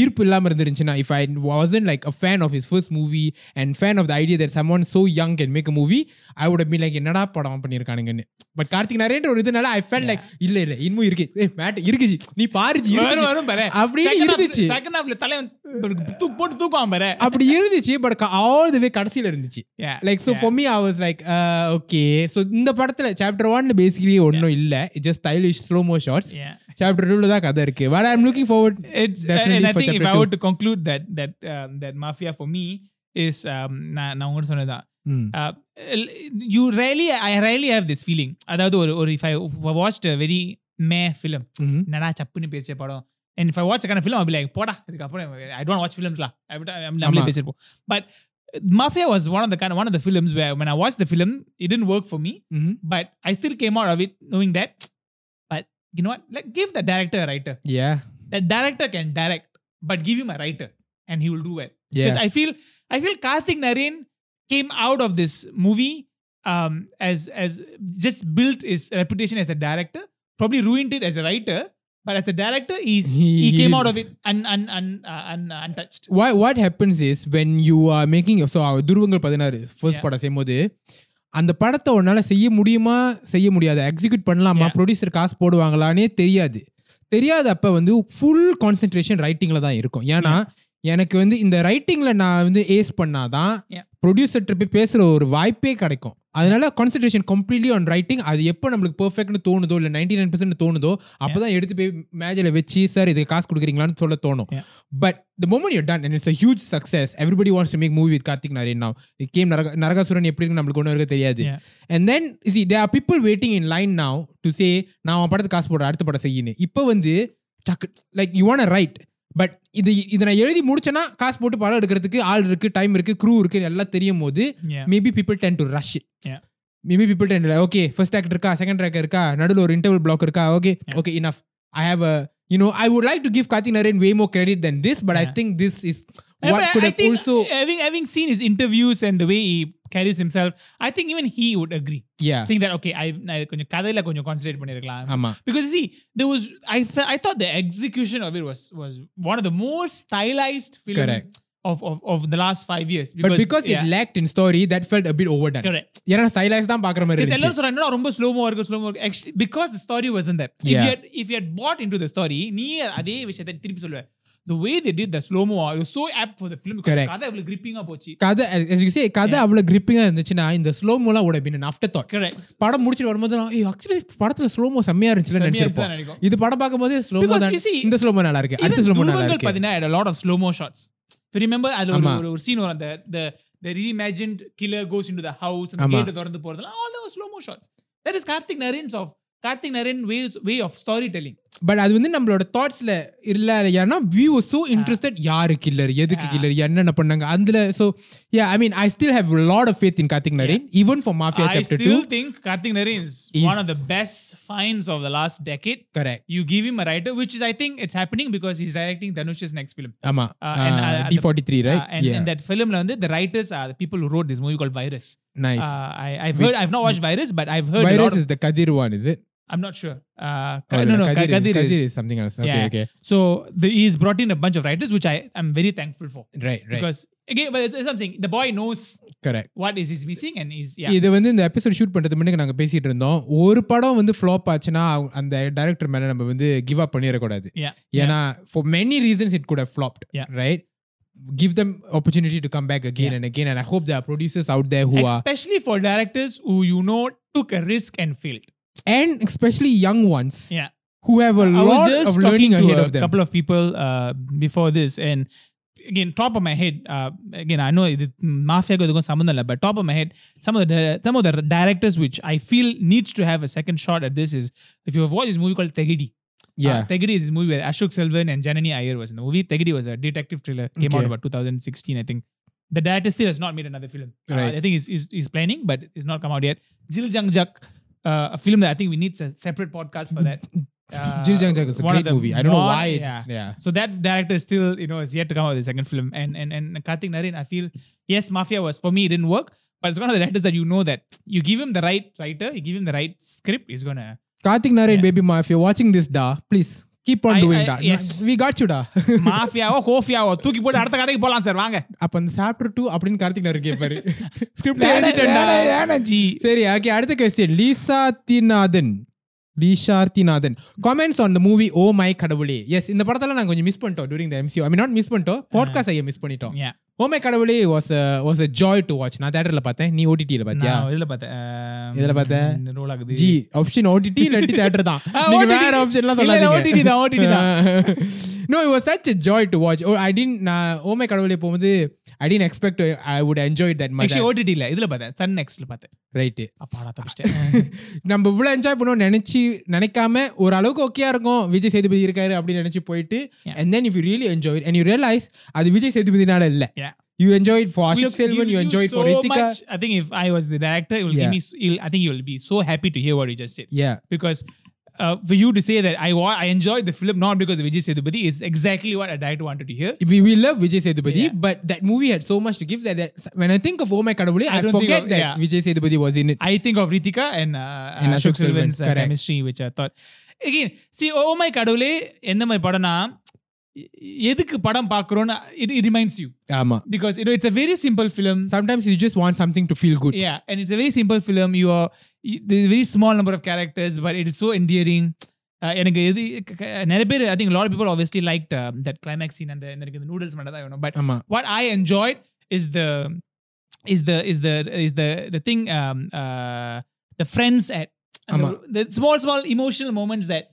ஈர்ப்பு இல்லாமல் இருந்துருந்துச்சுன்னா if I wasn't like a fan of his first movie and fan of the idea that someone so young can make a movie, I would have been like என்னடா படம் பண்ணியிருக்கானுங்கன்னு. But Karthik நரேன்ற ஒரு இதனால I felt like இல்லை இல்லை இன்னமும் இருக்கு ஏ mat இருக்குச்சு நீ பாருச்சு இருக்கு வரும் பாரு அப்படின்னு இருந்துச்சு. செகண்ட் ஹாஃப்ல தலைவன் போட்டு தூக்குவான் பாரு அப்படி இருந்துச்சு. பட் ஆல் தி வே கடைசியில் இருந்துச்சு like so for me I was like okay so இந்த படத்தில் சாப்டர் ஒன்ல பேசிக்கலி ஒன்றும் இல்லை just stylish slow mo shots. Yeah. Chapter two la kada irukku. But I'm looking forward. It's definitely and I for think if I were to conclude that that um, that Mafia for me is um, na na unga sonada. Mm. Uh, you rarely I rarely have this feeling. Adhaadu or, or if I watched a very meh film. Nada chappuni perche padam. And if I watch a kind of film I'll be like poda idukapora I don't watch films la. I I'm namle perche po. But Mafia was one of the kind of one of the films where when I watched the film it didn't work for me. Mm-hmm. But I still came out of it knowing that you know what, like give the director a writer. Yeah, the director can direct, but give him a writer and he will do well. Yeah. Because i feel i feel Karthik Naren came out of this movie um as as just built his reputation as a director, probably ruined it as a writer, but as a director he's, he, he came out of it un, un, un, uh, un, uh, untouched. Why what happens is when you are making so Duruvangal பதினாறு first part same mode அந்த படத்தை ஒன்னால செய்ய முடியுமா செய்ய முடியாது execute பண்ணலாமா producer காசு போடுவாங்களானே தெரியாது தெரியாது அப்போ வந்து ஃபுல் கான்சென்ட்ரேஷன் ரைட்டிங்கில் தான் இருக்கும். ஏன்னா எனக்கு வந்து இந்த ரைட்டிங்கில் நான் வந்து ஏஸ் பண்ணாதான் ப்ரொடியூசர்கிட்ட போய் பேசுகிற ஒரு வாய்ப்பே கிடைக்கும். அதனால கான்சென்ட்ரேஷன் கம்ப்ளீட்லி ஆன் ரைட்டிங். அது எப்போ நம்மளுக்கு பர்ஃபெக்ட்னு தோணுதோ இல்லை நைன்டி நைன் பர்சன்ட் தோணுதோ அப்போ தான் எடுத்து போய் மேஜில் வச்சு சார் இதுக்கு காசு கொடுக்குறீங்களான்னு சொல்ல தோணும். But the moment you're done and it's a huge success, everybody wants to make movie with Karthik Naren now. It came Naragasuran eppadi irukku namakku onnu theriyadhu. And then you see there are people waiting in line now to say நான் அவன் படத்துக்கு காசு போடுற அடுத்த படம் செய்யணும். இப்போ வந்து like you want to write but இது இதை நான் எழுதி முடிச்சேன்னா காசு போட்டு படம் எடுக்கிறதுக்கு ஆள் இருக்கு, டைம் இருக்கு, க்ரூ இருக்கு, எல்லாம் தெரியும் போது maybe people tend to rush it. Maybe people tend to okay first act இருக்கா, செகண்ட் ஆக்ட் இருக்கா, நடுவில் ஒரு இன்டர்வல் பிளாக் இருக்கா, okay okay enough. I have a, you know, I would like to give Karthik Naren way more credit than this, but yeah. I think this is what yeah, could I have think, also... Having, having seen his interviews and the way he carries himself, I think even he would agree. Yeah. Think that, okay, I will concentrate on it. Because you see, there was, I, felt, I thought the execution of it was, was one of the most stylized films. Correct. Of, of, of the last five years. Because, but because yeah. it lacked in story, that felt a bit overdone. Correct. You know, stylized dhaan paakra mari irundhuchu. Because எல்லாரும் ரொம்ப slo-mo இருக்கு slo-mo இருக்கு. Actually, because the story wasn't there. If you had, if you had bought into the story, நீ அதே விஷயத்தை திருப்பி சொல்லுவ. The way they did the slow-mo, it was so apt for the film. Correct. கதை அவ்வளவு gripping-ஆ போச்சு. கதை, as you say, கதை அவ்வளவு gripping-ஆ இருந்துச்சுன்னா இந்த slow-mo-லா would have been an afterthought. Correct. படம் முடிச்சிட்டு வரும்போது ஏ actually படத்துல slow-mo செம்மையா இருந்துச்சுன்னு நினைச்சிருப்போம். இது படம் பாக்கும்போது slow-mo தான். இந்த slow-mo நல்லா இருக்கு. அடுத்த slow-mo நல்லா இருக்கு. பதினா had a lot of slow-mo shots. If you remember, there was a scene where the, the, the reimagined killer goes into the house and the gate is opened. All that was slow-mo shots. That is Karthik Naren's of Karthik Naren ways, way of storytelling. But that's when our thoughts are not. We were so interested. Who is the killer? Who is the killer? What do you do? So, yeah, I mean, I still have a lot of faith in Karthik Naren. Yeah. Even for Mafia I Chapter two. I still think Karthik Naren is, is one of the best finds of the last decade. Correct. You give him a writer, which is, I think, it's happening because he's directing Dhanush's next film. Amma. Uh, uh, uh, D forty-three, the, right? Uh, and, yeah. and that film, the writers are the people who wrote this movie called Virus. Nice. Uh, I, I've heard, I've not watched Virus, but I've heard Virus a lot of, is the Kadir one, is it? I'm not sure. Uh, oh, no, no, no Kadir, Kadir, Kadir is something else. Okay, yeah. okay. So the, he's brought in a bunch of writers, which I am very thankful for. Right, right. Because again, but it's, it's something the boy knows. Correct. What is he's missing and is yeah. இது வந்து இந்த episode shoot பண்றதுக்கு முன்னாடி நாங்க பேசிட்டு இருந்தோம். ஒரு படம் வந்து ஃப்ளாப் ஆச்சுனா அந்த டைரக்டர் மேல நம்ம வந்து கிவ் அப் பண்ணிர கூடாது. ஏனா for many reasons it could have flopped. Yeah. Right? Give them opportunity to come back again yeah. and again, and I hope there are producers out there who especially are especially for directors who you know took a risk and failed. And especially young ones yeah. who have a I lot of learning ahead of them. I was just talking to a couple of people uh, before this, and again, top of my head, uh, again, I know it, Mafia is going to but top of my head, some of the some of the directors which I feel needs to have a second shot at this is, if you have watched this movie called Thegidi. Yeah. Uh, Thegidi is a movie where Ashok Selvan and Janani Iyer was in the movie. Thegidi was a detective thriller, came okay. out about two thousand sixteen, I think. The director still has not made another film. Right. Uh, I think he's, he's, he's planning, but it's not come out yet. Jil Jung Janga. Uh, a film that I think we need a separate podcast for that. Uh, Jil Jung Janga is a great movie. I don't more, know why it's... Yeah. yeah. So that director is still, you know, is yet to come out with the second film. And and and Karthik Naren, I feel, yes, Mafia was, for me, it didn't work. But it's one of the directors that you know that you give him the right writer, you give him the right script, he's going to... Karthik Naren, yeah. baby ma, if you're watching this, da, please, keep on I, doing I, that. Yes. We got you, da. Mafia or Kofia or Thuki Pota, Artha Kathaki Polan, sir, vaanga. Appan chapter two, appadin Karthik Naren keppari. Script edited, da. Seri, okay, adutha question. Lisa Thinathan. Lisa Thinathan. Comments on the movie Oh My Kadhalile. Yes, in the padathala naan konjam miss panntom during the M C U. I mean, not miss panntom, podcast ayya miss pannitom. Yeah. Oh My Kadhalile was a, was a joy to watch. நான் தியேட்டர்ல பார்த்தேன், நீ ஓடிடில பாத்தியா? நான் இதுல பார்த்தேன். இதுல பார்த்தேன். ரோல் ஆகுது. ஜி, ஆப்ஷன் ஓடிடி இல்லட்டி தியேட்டர் தான். நீங்க வேற ஆப்ஷன்லாம் சொல்லாதீங்க. ஓடிடி தான், ஓடிடி தான். No, it was such a joy to watch. I didn't Oh My Kadhalile போகும்போது I didn't expect to, I would enjoy it that much. Actually O T T இல்ல, இதுல பார்த்தேன். Sun Nextல பார்த்தேன். Right. அப்பாடா தப்பிச்சிட்டேன். நம்ம இவ்வளவு என்ஜாய் பண்ணோம் நினைச்சி நினைக்காம ஒரு அளவுக்கு ஓகேயா இருக்கும். விஜய் சேதுபதி இருக்காரு அப்படி நினைச்சி போயிட்டு and then if you really enjoy it and you realize அது விஜய் சேதுபதினால இல்ல. Yeah. You enjoy it for Ashok Selvan, you enjoy it for Ritika. So much. I think if I was the director, it will yeah. give me I think you will be so happy to hear what you just said. Yeah. Because Uh, for you to say that I wa- I enjoyed the film not because of Vijay Sethupathi is exactly what a director wanted to hear. We, we love Vijay Sethupathi, yeah. but that movie had so much to give that, that when I think of Oh My Kadhalile, I, I forget of, that yeah. Vijay Sethupathi was in it. I think of Ritika and, uh, and Ashok, Ashok Selvan's uh, chemistry, which I thought. Again, see, Oh My Kadhalile, endha mari padana எதுக்கு படம் பார்க்குறோன்னு it it reminds you. ஆமா. Because you know it's a very simple film. Sometimes you just want something to feel good. Yeah, and it's a very simple film. You are there's a very small number of characters, but it is so endearing. எனக்கு எது நிறைய பேர் I think a lot of people obviously liked uh, that climax scene and the எனக்கு the noodles மட்டும் தான் வேணும். But Amma. What I enjoyed is the is the is the is the the thing um, uh, the friends at the, the small small emotional moments that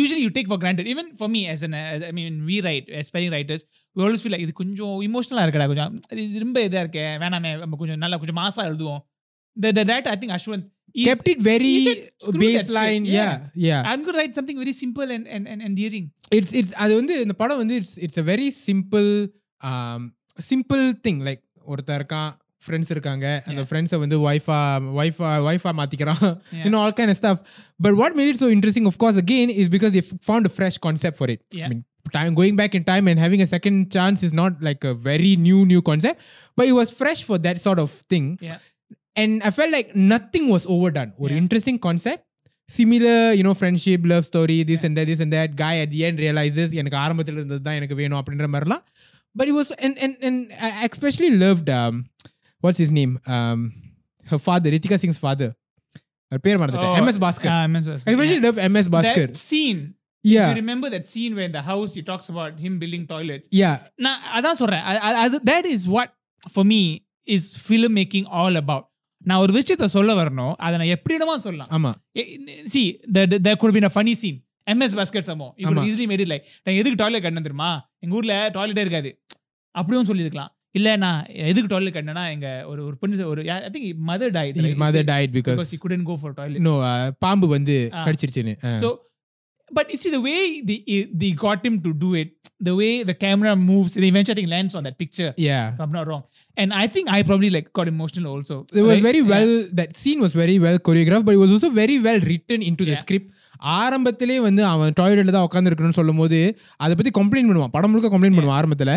usually you take for granted. Even for me as an as, I mean we write aspiring writers we always feel like இது கொஞ்சம் emotional-ஆ இருக்குடா கொஞ்சம் ரொம்ப இதா இருக்கே வேணாமே நம்ம கொஞ்சம் நல்லா கொஞ்சம் மாசா எழுதுவோம் the, the writer, I think Ashwin, is, kept it very baseline. Yeah. yeah, yeah. I'm going to write something very simple and and, and endearing. It's it's அது வந்து இந்த படம் வந்து it's it's a very simple um simple thing like ஒருத்தர் இருக்கான் friends இருக்காங்க அந்த ஃப்ரெண்ட்ஸை வந்து வைஃபா வைஃபா வைஃபா மாற்றிக்கிறான் இன்னும் all kind of stuff but what made it so interesting of course again is because they found a fresh concept for it I mean time going back in time and having a second chance is not like a very new new concept but it was fresh for that sort of thing yeah. and I felt like nothing was overdone or yeah. interesting concept similar you know friendship love story this yeah. and that this and that guy at the end realizes enak aarambathila irundadha enak venum appadindra marala but it was and and and I especially loved um, what's his name um, her father Ritika Singh's father her peer marandha M S Bhaskar uh, M S Bhaskar I especially yeah. loved M S Bhaskar that scene yeah if you remember that scene where in the house he talks about him building toilets yeah na adha solren that is what for me is filmmaking all about na or vichitha solla varano adana epdinuma sollalam ama see there, there could have been a funny scene M S Bhaskar samo you could easily made it like na edhuk toilet kanna theruma enga urla toilet irukadu appadiyum sollirkalam illa na edhuk toilet kannana enga oru oru pennu oru I think mother died his right? mother died because, because he couldn't go for toilet no uh, paambu vandu uh, kadichiruchinu uh. so but you see the way they, they got him to do it, the way the camera moves and eventually I think lands on that picture yeah if I'm not wrong and I think I probably like got emotional also it was right? very well yeah. that scene was very well choreographed but it was also very well written into yeah. the script ஆரம்பத்திலே வந்து அவன் டாய்லெட்ல தான் உட்காந்துருக்கணும்னு சொல்லும் போது அதை பற்றி complaint பண்ணுவான் படம் முழுக்க கம்ப்ளைண்ட் பண்ணுவான் ஆரம்பத்தில்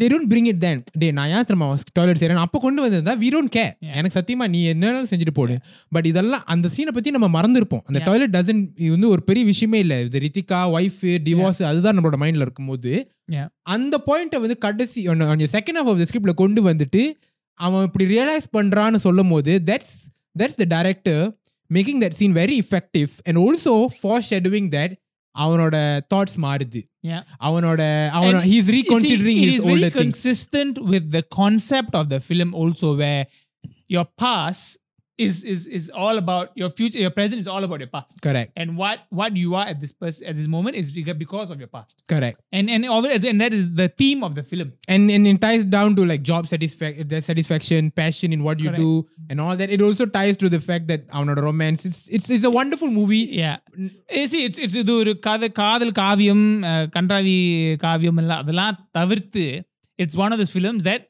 they don't bring it then டே நான் ஏன் திரும்ப டாய்லெட் செய்கிறேன் அப்போ கொண்டு வந்திருந்தா we don't care எனக்கு சத்தியமாக நீ என்னென்ன செஞ்சுட்டு போடு பட் இதெல்லாம் அந்த சீனை பற்றி நம்ம மறந்துருப்போம் அந்த டாய்லெட் டசன்ட் இது வந்து ஒரு பெரிய விஷயமே இல்லை இது ரித்திகா ஒய்ஃபு டிவோர்ஸ் அதுதான் நம்மளோட மைண்டில் இருக்கும்போது அந்த பாயிண்ட்டை வந்து கடைசி ஒன்று செகண்ட் ஹாஃப் ஆஃப் த ஸ்கிரிப்டில் கொண்டு வந்துட்டு அவன் இப்படி ரியலைஸ் பண்ணுறான்னு சொல்லும் போது that's that's the director making that scene very effective and also foreshadowing that avanoda thoughts marudhu yeah avanoda avanoda he is reconsidering see, his older things. It is very consistent with the concept of the film also where your past is is is all about your future your present is all about your past correct and what what you are at this pers- at this moment is because of your past correct and and and that is the theme of the film and and it ties down to like job satisfaction that satisfaction passion in what you correct. do and all that it also ties to the fact that avanoda romance it's it's is a wonderful movie yeah you see it's it's idu oru kaadal kaaviyam kandravi kaaviyam illa adala tavirthu it's one of those films that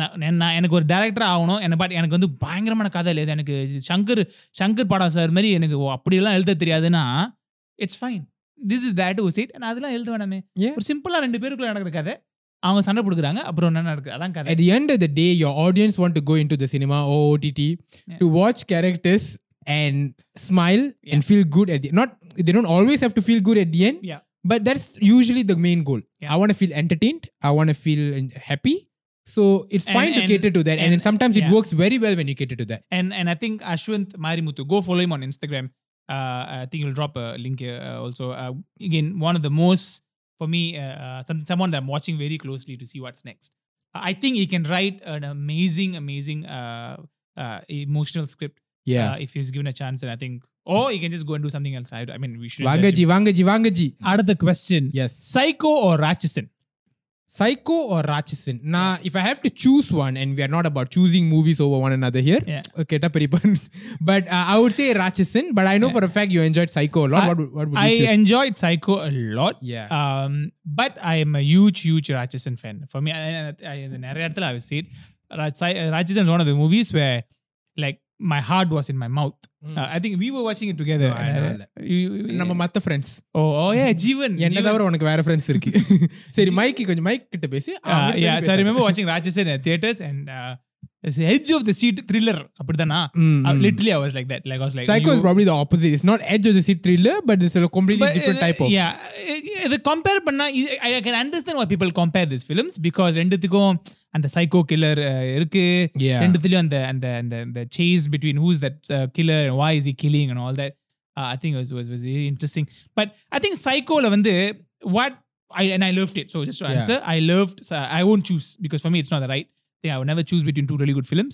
நான் எனக்கு ஒரு director ஆகணும் என்னை பாட்டு எனக்கு வந்து பயங்கரமான கதை எழுது எனக்கு சங்கர் சங்கர் படம் சார் மாதிரி எனக்கு அப்படியெல்லாம் எழுத தெரியாதுன்னா it's fine this is that was it நான் அதெல்லாம் எழுத வேணாமே ஒரு சிம்பிளாக ரெண்டு பேருக்குள்ள நடக்கிற கதை அவங்க சண்டை கொடுக்குறாங்க அப்புறம் என்ன நடக்குது அதான் கதை at the end of the day your audience want to go into the cinema or OTT to watch characters and smile and feel good at the not they don't always have to feel good at the end but that's usually the main goal I want to feel entertained I want to feel happy so it's fine and, to and, cater to that and, and sometimes yeah. it works very well when you cater to that and and I think Ashwin Marimuthu go follow him on Instagram uh, I think you'll drop a link here uh, also uh, again one of the most for me uh, some, someone that I'm watching very closely to see what's next uh, I think he can write an amazing amazing uh, uh, emotional script yeah uh, if he's given a chance and I think or he can just go and do something else I, I mean we should Vangaji Vangaji Vangaji out of the question yes Psycho or Ratchasan Psycho or Ratchasan na yeah. if I have to choose one and we are not about choosing movies over one another here yeah. okay ta peripan but uh, I would say Ratchasan but I know yeah. for a fact you enjoyed Psycho a lot I, what would, what would you choose I enjoyed Psycho a lot yeah um but I am a huge huge Ratchasan fan for me in the narrative I have said Ratchasan is one of the movies where like my heart was in my mouth mm. uh, I think we were watching it together no, I know uh, nama matha friends oh oh yeah jeevan enna thavara unak vera friends irukku seri mike konjam mike kitta pesi yeah so I remember watching Ratchasan at theaters and uh, it's the edge of the seat thriller appadana mm. uh, literally I was like that like I was like Psycho you, is probably the opposite it's not edge of the seat thriller but it's a completely but, different uh, type of yeah uh, the compare panna I, I can understand why people compare these films because enduthikum and the psycho killer irukku enduthilu and the and the the chase between who's that uh, killer and why is he killing and all that uh, I think it was, was was really interesting but I think Psycho la vandu what I and I loved it so just to answer yeah. I loved so I won't choose because for me it's not the right thing I would never choose between two really good films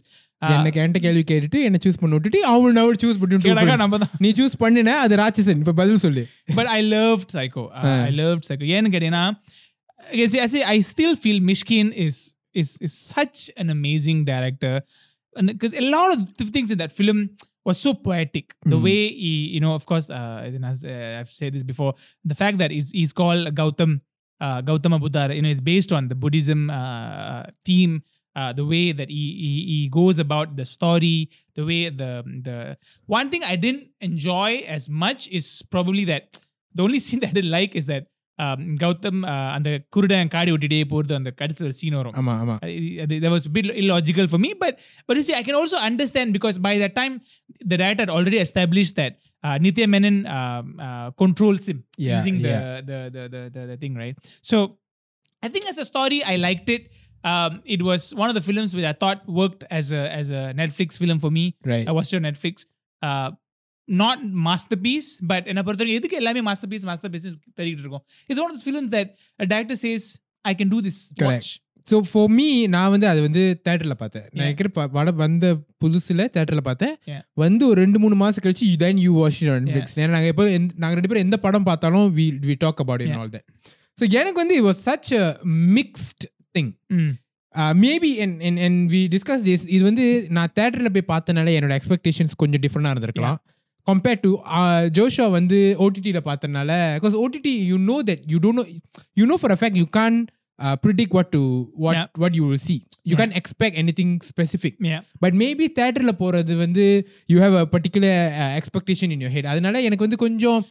enna kenta kelvi ketti enna choose pannottu I would never choose between two films nee choose pannina adu Ratchasan ipo badal sollu but I loved Psycho uh, yeah. I loved Psycho yen kedina I say I still feel Mishkin is is is such an amazing director because a lot of th- things in that film was so poetic. The mm. way he, you know, of course, uh, I've said this before, the fact that he's, he's called Gautam, uh, Gautama Buddha, you know, is based on the Buddhism uh, theme. Uh, the way that he, he he goes about the story, the way the the one thing I didn't enjoy as much is probably that the only scene that I didn't like is that um, Gautam uh, and the Kurudan Kadi Utide Pordu and the Kadithur Sinorum. Ama, ama. That was a bit illogical for me, but but you see, I can also understand because by that time the writer had already established that uh, Nithya Menon um, uh, controls him yeah, using yeah. The, the, the the the thing, right? So I think as a story, I liked it. Um, it was one of the films which I thought worked as a as a Netflix film for me. Right. I watched it on Netflix. Uh, not masterpiece, but in a particular masterpiece, masterpiece. It's one of those films that a director says, I can do this. Correct. Watch. So for me, நான் வந்து அது வந்து தியேட்டர்ல பார்த்தேன். நான் கேக்குற படம் வந்த புதுசுல தியேட்டர்ல பார்த்தேன். வந்து ஒரு ரெண்டு மூணு மாசம் கழிச்சு then you watch it on Netflix. நாங்க எப்போ நாங்க ரெண்டு பேரும் எந்த படம் பார்த்தாலும் we we talk about it and all that. So எனக்கு வந்து it was such a mixed thing. Mm. Uh, maybe and, and, and we discussed this. இது வந்து நான் தியேட்டர்ல போய் பார்த்தனால என்னோட எக்ஸ்பெக்டேஷன்ஸ் கொஞ்சம் டிஃபரெண்டா இருந்திருக்கலாம் கம்பேர்ட் டு ஜோஷுவா வந்து ஓடிடில பார்த்தனால because O T T you know that you don't know you know for a fact you can't uh, predict what to what yeah. what you will see. You yeah. can't expect anything specific. Yeah. But maybe தியேட்டர்ல போறது வந்து you have a particular uh, expectation in your head. அதனால எனக்கு வந்து கொஞ்சம்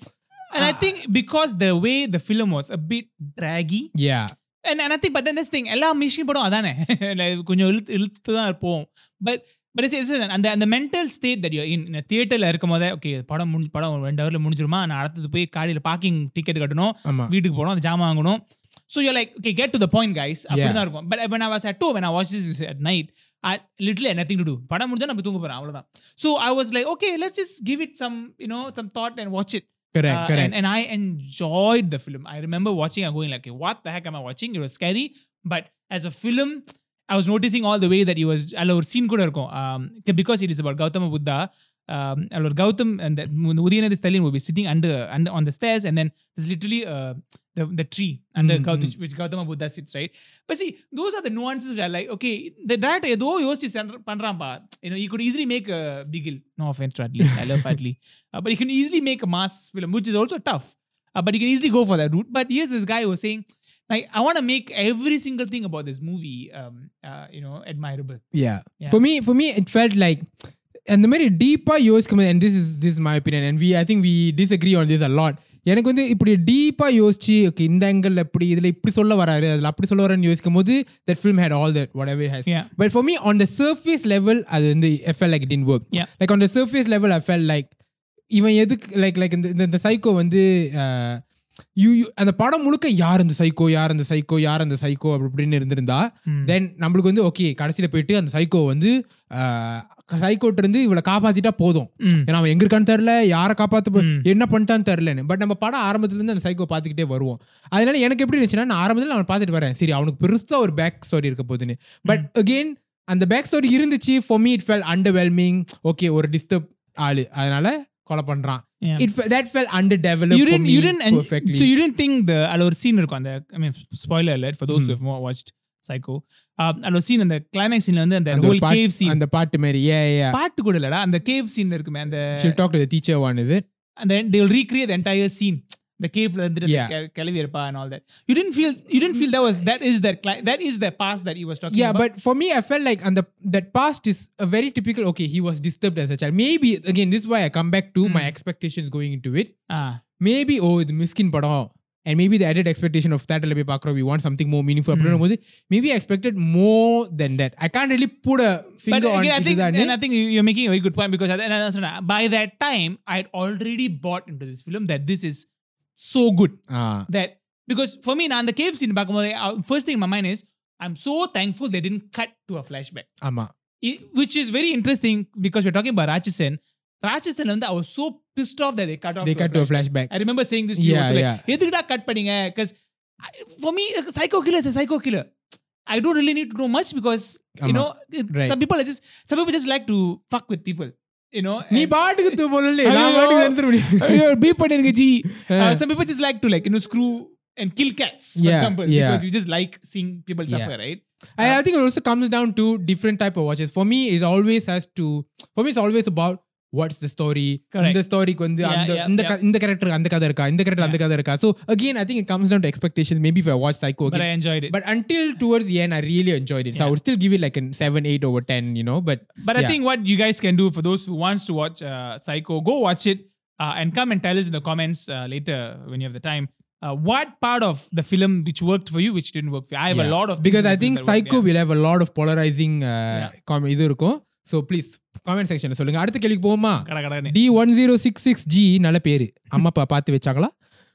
and uh, I think because the way the film was a bit draggy. Yeah. And, and I think, but then this thing, எல்லா machine படம் அதானே கொஞ்சம் இழுத்து இழுத்து தான் இருப்போம் பட் பட் அந்த அந்த mental state that you're in தியேட்டரில் இருக்கும் போதே ஓகே படம் முடி படம் ரெண்டு ஹவரில் முடிஞ்சிருமா நான் அடுத்தது போய் காலையில் பார்க்கிங் டிக்கெட் கட்டணும் வீட்டுக்கு போகணும் அந்த ஜாமான் வாங்கணும் so you're like okay get to the point guys அப்படி தான் இருக்கும் but when I was at two, when I watched this at night, I literally had nothing to do. படம் முடிஞ்சா நான் போய் தூங்க போகிறேன் அவ்வளோதான் so I was like, okay, let's just give it some, you know, some thought and watch it. Correct, uh, correct. And, and I enjoyed the film. I remember watching and going like, okay, what the heck am I watching? It was scary. But as a film, I was noticing all the way that it was, all our scene could have gone. Because it is about Gautama Buddha, um, all our Gautam and Udayana this stallion will be sitting under, under on the stairs and then there's literally uh, the, the tree under mm-hmm. Gautama, which Gautama Buddha sits, right? But see, those are the nuances which are like, okay, the director, though Yoshi Panrampa, you know, he could easily make a Bigil. No offense to Atlee. I love Atlee. Uh, but he can easily make a mass film, which is also tough. Uh, but he can easily go for that route. But here's this guy who was saying, like, I want to make every single thing about this movie, um, uh, you know, admirable. Yeah. yeah. For me, for me, it felt like... And the very deeper யோசிக்கும் போது and this is this is my opinion and we I think we disagree on this a lot. எனக்கு வந்து இப்படி டீப்பா யோசிச்சு okay இந்த angle எப்படி இதுல இப்படி சொல்ல வராரு அதுல அப்படி சொல்ல வரான்னு யோசிக்கும் போது that film had all that whatever it has. Yeah. But for me on the surface level அது வந்து I felt like it didn't work. Yeah. Like on the surface level I felt like even எதுக்கு like like இந்த இந்த psycho வந்து you அந்த படம் முழுக்க யார் இந்த சைக்கோ யார் இந்த சைக்கோ யார் இந்த சைக்கோ அப்படின்னு இருந்திருந்தா தென் நம்மளுக்கு வந்து ஓகே கடைசியில போயிட்டு அந்த சைக்கோ வந்து சைக்கோட்டு இருந்து இவளை காப்பாத்திட்டா போதும் ஏன்னா அவன் எங்க இருக்கான்னு தெரியல யாரை காப்பாத்து என்ன பண்ணிட்டான்னு தெரியலன்னு பட் நம்ம படம் ஆரம்பத்துல இருந்து அந்த சைக்கோ பார்த்துக்கிட்டே வருவோம் அதனால எனக்கு எப்படி இருந்துச்சுன்னா நான் ஆரம்பத்துல அவன் பார்த்துட்டு வரேன் சரி அவனுக்கு பெருசா ஒரு பேக் ஸ்டோரி இருக்க போதுன்னு பட் அகெயின் அந்த பேக் ஸ்டோரி இருந்துச்சு for me it felt underwhelming okay ஒரு டிஸ்டர்ப் ஆளு அதனால கொலை பண்றான் Yeah. It fe- that felt underdeveloped you didn't, for me you didn't, and perfectly. So you didn't think the all over scene irukku and I mean spoiler alert for those mm. who have not watched Psycho. Um, all over scene and the climax scene and the whole part, cave scene. And the part Mary, yeah, yeah. Part kuda illa and the cave scene irukku and the she'll talk to the teacher one is it? And then they will recreate the entire scene. The cave la irundha yeah. Kelvi irpa and all that. You didn't feel you didn't feel that was that is that cli- that is the past that he was talking yeah, about. Yeah, but for me I felt like and the that past is a very typical okay he was disturbed as a child. Maybe again this is why I come back to mm. my expectations going into it. Ah. Maybe oh the miskin padam and maybe the added expectation of that la be pakro we want something more meaningful mm. appadum bodhu maybe I expected more than that. I can't really put a finger but, on it. But I think that, and I think you're making a very good point because by that time I had already bought into this film that this is so good uh. that because for me now in the cave scene bakumode first thing in my mind is I'm so thankful they didn't cut to a flashback ama it, which is very interesting because we're talking about Ratchasan Ratchasan and I was so pissed off that they cut off they to cut a to a flashback I remember saying this to yeah, you also edukda cut paninga because for me a psycho killer is a psycho killer I don't really need to know much because ama. You know it, right. some people just some people just like to fuck with people you know me baad ku tu bolale na baad ku answer padi you beep pannirunga ji some people just like to like you know screw and kill cats, for yeah, example, yeah. because you just like seeing people suffer, yeah. right? I, um, I think it also comes down to different type of watches. For me, it always has to. For me, it's always about what's the story. Correct. The story, when the in the in the character, and the kadha irka, in the character, and the kadha irka. So again, I think it comes down to expectations. Maybe if I watch Psycho, again. But I enjoyed it. But until towards the end, I really enjoyed it. So yeah. I would still give it like a seven, eight over ten. You know, but but yeah. I think what you guys can do for those who wants to watch uh, Psycho, go watch it uh, and come and tell us in the comments uh, later when you have the time. Uh, what part of the film which worked for you, which didn't work for you? I have yeah. a lot of... Because I think Psycho worked, yeah. will have a lot of polarizing uh, yeah. comment. So please, comment section. Let's go to the next D one zero six six G nala peru. Amma paathu vechakala.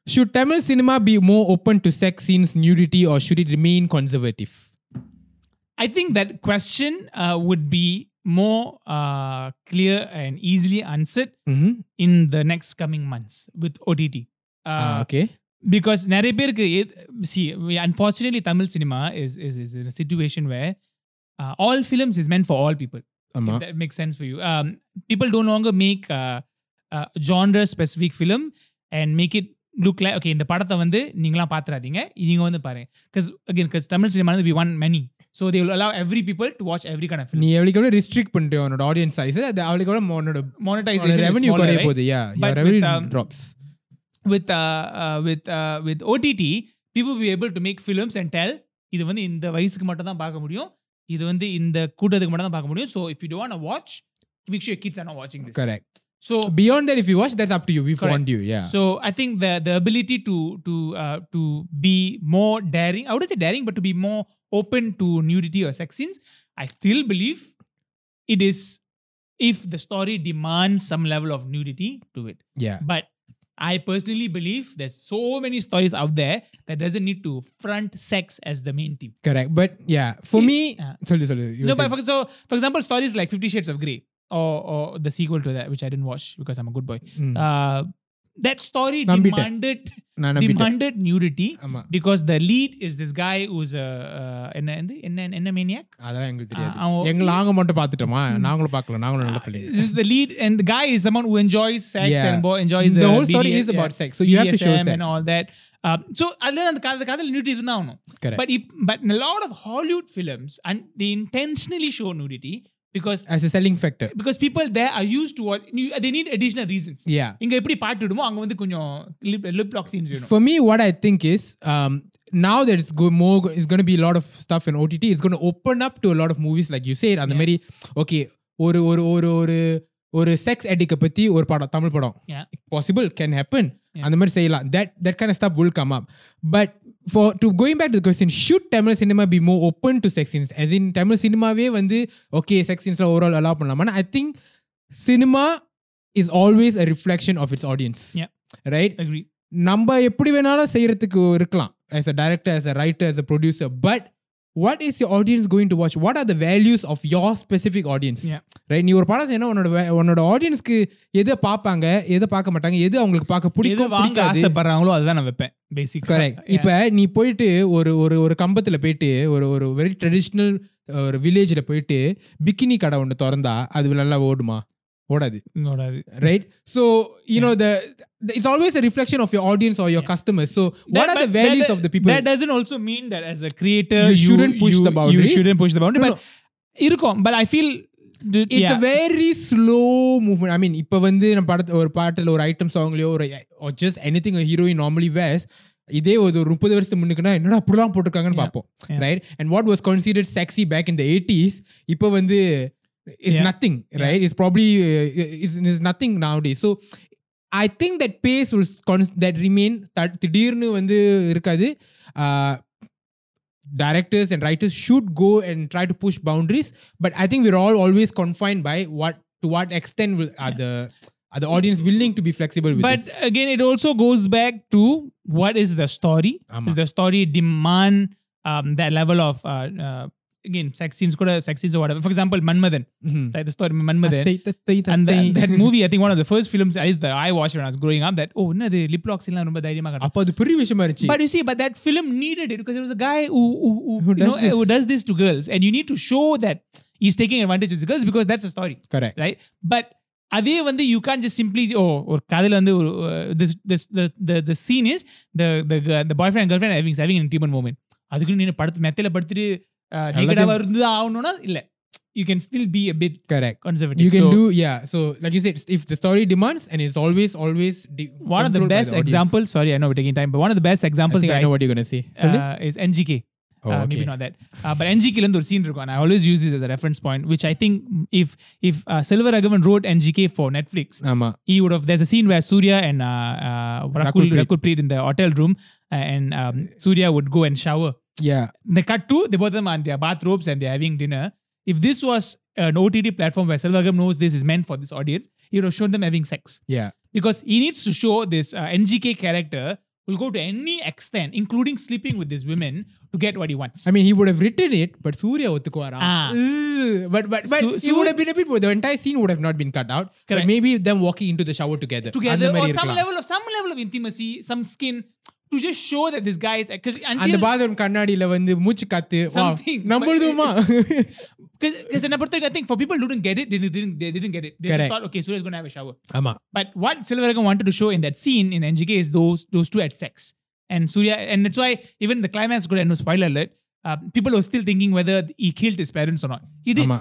Should Tamil cinema be more open to sex scenes, nudity, or should it remain conservative? I think that question uh, would be more uh, clear and easily answered mm-hmm. in the next coming months with O T T. Uh, uh, okay. Because நிறைய பேருக்கு see, unfortunately Tamil cinema is is is in a situation where uh, all films is meant for all people. Amma. If that makes sense for you. Um, people don't longer make uh, uh, genre specific film and make it look like okay இந்த படத்தை வந்து நீங்கலாம் பாத்துறாதீங்க நீங்க வந்து பாருங்க. Cuz again cuz Tamil cinema will be one many. So they will allow every people to watch every kind of film. நீ எவ்வளவு restrict பண்றியோ உன்னோட audience size அது அவங்களுக்கு எவ்வளவு monetization revenue குறைய போகுது. Yeah, your revenue with, um, drops. With uh, uh, with uh, with O T T, people will be able to make films and tell idu vandu indha vayasukku matum dhaan paaka mudiyum, idu vandu indha koodathukku matum dhaan paaka mudiyum. So if you don't want to watch, make sure your kids are not watching this. Correct. So beyond that, if you watch, that's up to you. We found you. Yeah. So I think the the ability to to uh, to be more daring, I wouldn't say daring, but to be more open to nudity or sex scenes, I still believe it is if the story demands some level of nudity to it. Yeah. But I personally believe there's so many stories out there that doesn't need to front sex as the main theme. Correct. But yeah, for it, me... Uh, sorry, sorry. No, but for, so, for example, stories like Fifty Shades of Grey or, or the sequel to that, which I didn't watch because I'm a good boy. Mm. Uh, that story Nam demanded Nam demanded Nam nudity Amma. Because the lead is this guy who's a... Enna maniac? That's what I know. I've seen it. I've seen it. This is the lead and the guy is someone who enjoys sex yeah. and enjoys the... The whole B D S, story is yeah. about sex. So you B D S M have to show sex. And all that. Uh, so, that's why nudity is not there. Correct. But in a lot of Hollywood films, and they intentionally show nudity because as a selling factor, because people there are used to what they need additional reasons. Yeah, inga eppadi paattudumo anga vandu konjam lip lock scenes venum. For me, what I think is um, now that it's go more is going to be a lot of stuff in O T T, it's going to open up to a lot of movies like you said and the mari okay oru oru oru oru oru sex addict pathi or padam Tamil padam yeah. possible can happen and yeah. the mari seiyala that that kind of stuff will come up. But for to going back to the question, should Tamil cinema be more open to sex scenes, as in Tamil cinema way vandu okay sex scenes la overall allow pannalamana? I think cinema is always a reflection of its audience. Yeah, right, agree. Namba eppadi venala seiradhukku irkalam as a director, as a writer, as a producer, but what is your audience going to watch? What are the values of your specific audience? Yeah. Right, நீ ஒரு படம் என்ன உன்னோட உன்னோட ஆடியன்ஸ்க்கு எதை பாப்பாங்க எதை பார்க்க மாட்டாங்க எது அவங்களுக்கு பார்க்க பிடிக்கும் வாங்க ஆசைப்படுறாங்களோ அதுதான் நான் வைப்பேன். Basic correct. இப்போ நீ போயிட்டு ஒரு ஒரு ஒரு கம்பத்தில் போயிட்டு ஒரு ஒரு வெரி ட்ரெடிஷ்னல் ஒரு வில்லேஜில் போயிட்டு பிக்கினி கடை ஒன்று திறந்தா அது நல்லா ஓடுமா? ஓடாது. ஓடாது. Right? So, you know, the, the it's always a reflection of your audience or your yeah. customers. So, that, what are the values that, of the people? That doesn't also mean that as a creator, you, you shouldn't push you, the boundaries. You shouldn't push the boundary. No, but, no. but I feel... It's yeah. a very slow movement. I mean, இப்ப வந்து நம்ம பாட்டு ஒரு பாட்டில் ஒரு item சாங்லயோ ஒரு or just anything a hero normally wears, இதே ஒரு முப்பது வருஷத்துக்கு முன்னுக்குன்னா என்னடா அப்படிலாம் போட்டிருக்காங்கன்னு பார்ப்போம். Right? And what was considered sexy back in the eighties, இப்ப வந்து is yeah. nothing. Right? Yeah. It's probably uh, it's, it's nothing nowadays. So I think that pace will const- that remain திடீர்னு வந்து இருக்காது. Directors and writers should go and try to push boundaries, but I think we're all always confined by what to what extent will are yeah. the are the audience willing to be flexible with. But this? Again, it also goes back to what is the story? Amma. Is the story demand um, that level of uh, uh, again sex scenes, kuda sex scenes or whatever? For example, Manmadhan, mm-hmm. like the story Manmadhan, and the, that movie. I think one of the first films I that I watched when I was growing up. That oh, na the lip locks illa romba dhairiyama kadam. Appo adu puri vishayam irchi. But you see, but that film needed it because there was a guy who who, who, who, does, know, this. who does this to girls, and you need to show that he's taking advantage of the girls because that's the story. Correct, right? But அதே வந்து you can just simply ஓ ஒரு கதையில் வந்து ஒரு the scene is the the boyfriend girlfriend having having an intimate moment. அதுக்குன்னு நீ படுத்து மெத்தையில் படுத்துட்டு நீங்கடாக இருந்து ஆகணும்னா இல்லை. You can still be a bit correct conservative. You can so, do yeah. So like you said, if the story demands, and it's always always de- one of the best the examples. Sorry, I know we're taking time, but one of the best examples. I think that I know I, what you're gonna say. Uh, is N G K. Oh, uh, okay. Maybe not that. Uh, but N G K lende or scene irukum, and I always use this as a reference point, which I think if if uh, Selvaraghavan wrote N G K for Netflix, Ama. he would have. There's a scene where Surya and uh, uh, Rakul Rakul Preet in the hotel room, uh, and um, Surya would go and shower. Yeah. They cut to they both of them on their bathrobes and they're having dinner. If this was an O T T platform where Selvaraghavan knows this is meant for this audience, he would have shown them having sex. Yeah. Because he needs to show this uh, N G K character will go to any extent, including sleeping with these women, to get what he wants. I mean, he would have written it, but Surya Uttukara. Ah. But, but, but so, it so would have been a bit more. The entire scene would have not been cut out. Correct. But maybe them walking into the shower together. Together or some level, of, some level of intimacy, some skin. To just show that this guy is... Because until... And the bathroom kannadila vandu moochu kattu. Something. Nambuduma. Because in Naparthak, I think for people who didn't get it, they didn't, they didn't get it. They Correct. just thought, okay, Surya's going to have a shower. Ama. But what Selvaraghavan wanted to show in that scene in N G K is those those two had sex. And Surya... And that's why even the climax could have no spoiler alert. Uh, people were still thinking whether he killed his parents or not. He did. Ama.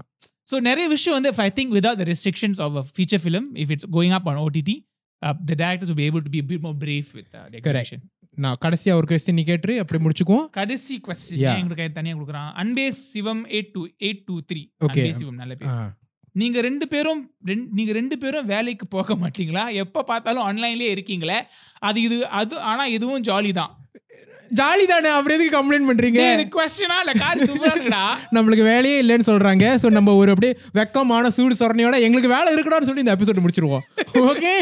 So, nare vishu vandu, if I think without the restrictions of a feature film, if it's going up on O T T, uh, the directors will be able to be a bit more brave with uh, the execution. Correct. நான் கடைசியா ஒரு question நீ கேட்டு அப்படி முடிச்சுக்குவோம். கடைசி question எங்களுக்கு தனியா கொடுக்குறான். அன்பேஸ் சிவம் எட்டு டூ எட்டு டூ த்ரீ. ஓகே சிவம் நல்ல பேர். நீங்க ரெண்டு பேரும் நீங்க ரெண்டு பேரும் வேலைக்கு போக மாட்டீங்களா? எப்ப பார்த்தாலும் ஆன்லைன்லயே இருக்கீங்களே. அது இது அது ஆனா இதுவும் ஜாலி தான். ஜாலி தானே, அப்படி எதுக்கு கம்ப்ளைண்ட் பண்றீங்க? இது கொஸ்டினா இல்ல கார் துப்புறாங்கடா. நமக்கு வேலையே இல்லைன்னு சொல்றாங்க. சோ நம்ம ஒரு அப்படியே வெக்கமான சூடு சொரணையோட எங்களுக்கு வேலை இருக்குடான்னு சொல்லி இந்த எபிசோட் முடிச்சிருவோம். Okay,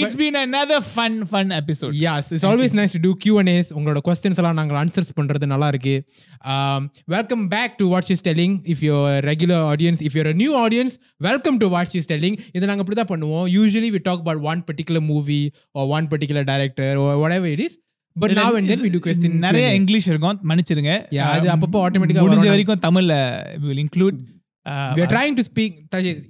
it's been another fun fun episode. Yes, it's always nice to do Q and A's. உங்களோட क्वेश्चंस எல்லாம் நாங்க ஆன்சர்ஸ் பண்றது நல்லா இருக்கு. Um welcome back to What She's Telling. If you're a regular audience, if you're a new audience, welcome to What She's Telling. இத நாங்க இப்படி தான் பண்ணுவோம். Usually we talk about one particular movie or one particular director or whatever it is. But now and then we do question. நிறைய English இருக்கும், மன்னிச்சிடுங்க. அது அப்பப்போ ஆட்டோமேட்டிக்கா முடிஞ்ச வரைக்கும் தமிழ்ல we will include. We are trying to speak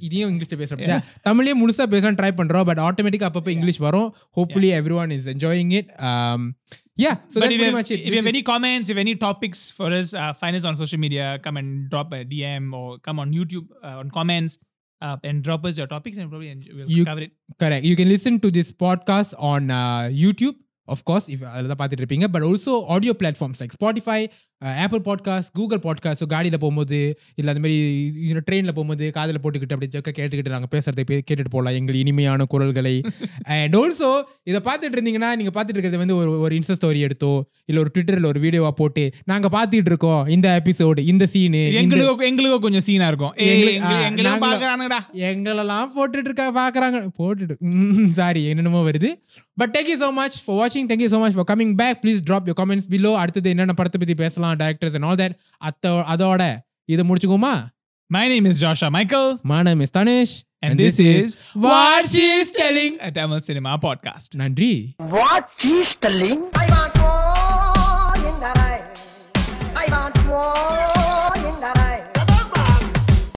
இதையும் இங்கிலீஷ்ல பேசுறோம். தமிழே முழுசா பேச ட்ரை பண்றோம், பட் ஆட்டோமேட்டிக்கா அப்பப்போ இங்கிலீஷ் வரும். Hopefully everyone is enjoying it. Um yeah, so but that's pretty have, much it. If you have any comments, if you have any topics for us, uh, find us on social media, come and drop a D M or come on YouTube uh, on comments. Uh, and drop us your topics and probably we'll you, cover it. Correct. You can listen to this podcast on uh, YouTube. Of course, if adha paathitu irpinga, but also audio platforms like Spotify, uh, Apple Podcasts, Google Podcasts. So gaadila pogumbodhu illa adha mari you know train la pogumbodhu kaadala potukittu apdi jokka kettukittu naanga pesuradha kettutu pola engal inimiyana koralgalai. And also idha paathitu irundinga neenga paathitu irukradhu vandu or or Insta story edutho illa or Twitter la or video va pote naanga paathitu irukom indha episode indha scene engalukku engalukku konjam scene a irukum engal engala paakranada engalalam potitu iruka paakranga potitu sorry ennumo varudhu. But thank you so much for watching. Thank you so much for coming back. Please drop your comments below. அடுத்து என்னென்ன படத்தை பத்தி பேசலாம், directors and all that. அதோட இத முடிச்சுக்குமா? My name is Joshua Michael. My name is Tanish. And, and this, this is What She's Telling, a Tamil cinema podcast. நன்றி. What She's Telling. I want more in the night. I want more.